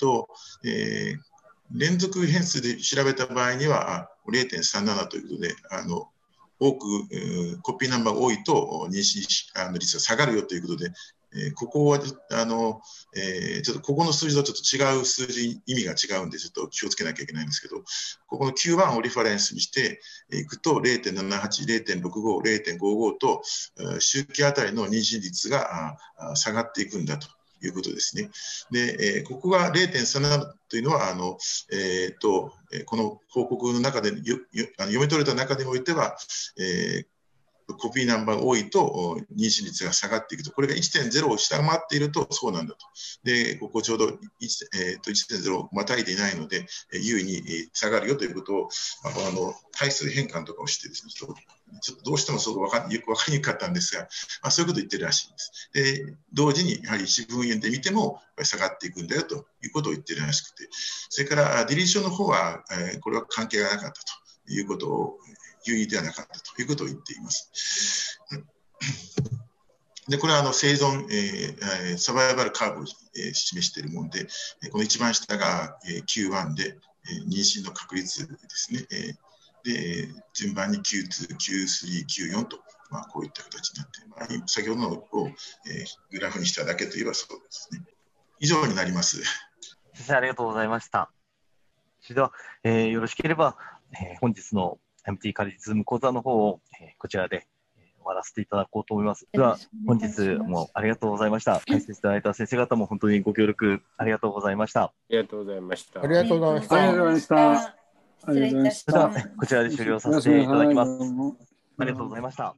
連続変数で調べた場合には 0.37 ということで、多く、コピーナンバーが多いと妊娠率が下がるよということで、ここはちょっとここの数字とちょっと違う数字、意味が違うんで、ちょっと気をつけなきゃいけないんですけど、ここの Q1 をリファレンスにしていくと、0.78、0.65、0.55 と、周期あたりの妊娠率が下がっていくんだということですね。で、ここが 0.37 というのは、この報告の中で読み取れた中においては、コピーナンバーが多いと妊娠率が下がっていくと、これが 1.0 を下回っているとそうなんだと。で、ここちょうど 1.0 をまたいでいないので、優位に下がるよということを、対数変換とかをしてですね、ちょっとどうしてもそうよく分かりにくかったんですが、そういうことを言ってるらしいんです。で、同時にやはり1分円で見ても下がっていくんだよということを言ってるらしくて、それからディリーションの方は、これは関係がなかったということを、有意ではなかったということを言っています。で、これは生存、サバイバルカーブを示しているもので、この一番下が Q1 で妊娠の確率ですね。で、順番に Q2、Q3、Q4 と、こういった形になって、先ほどのをグラフにしただけといえばそうですね。以上になります。先生、ありがとうございました。それでは、よろしければ、本日のIMT カリズム講座の方をこちらで終わらせていただこうと思います。では本日もありがとうございました。解説いただいた先生方も本当にご協力ありがとうございました。ありがとうございました。ありがとうございました。ありがとうございました。失礼いたしました。こちらで終了させていただきます。ありがとうございました。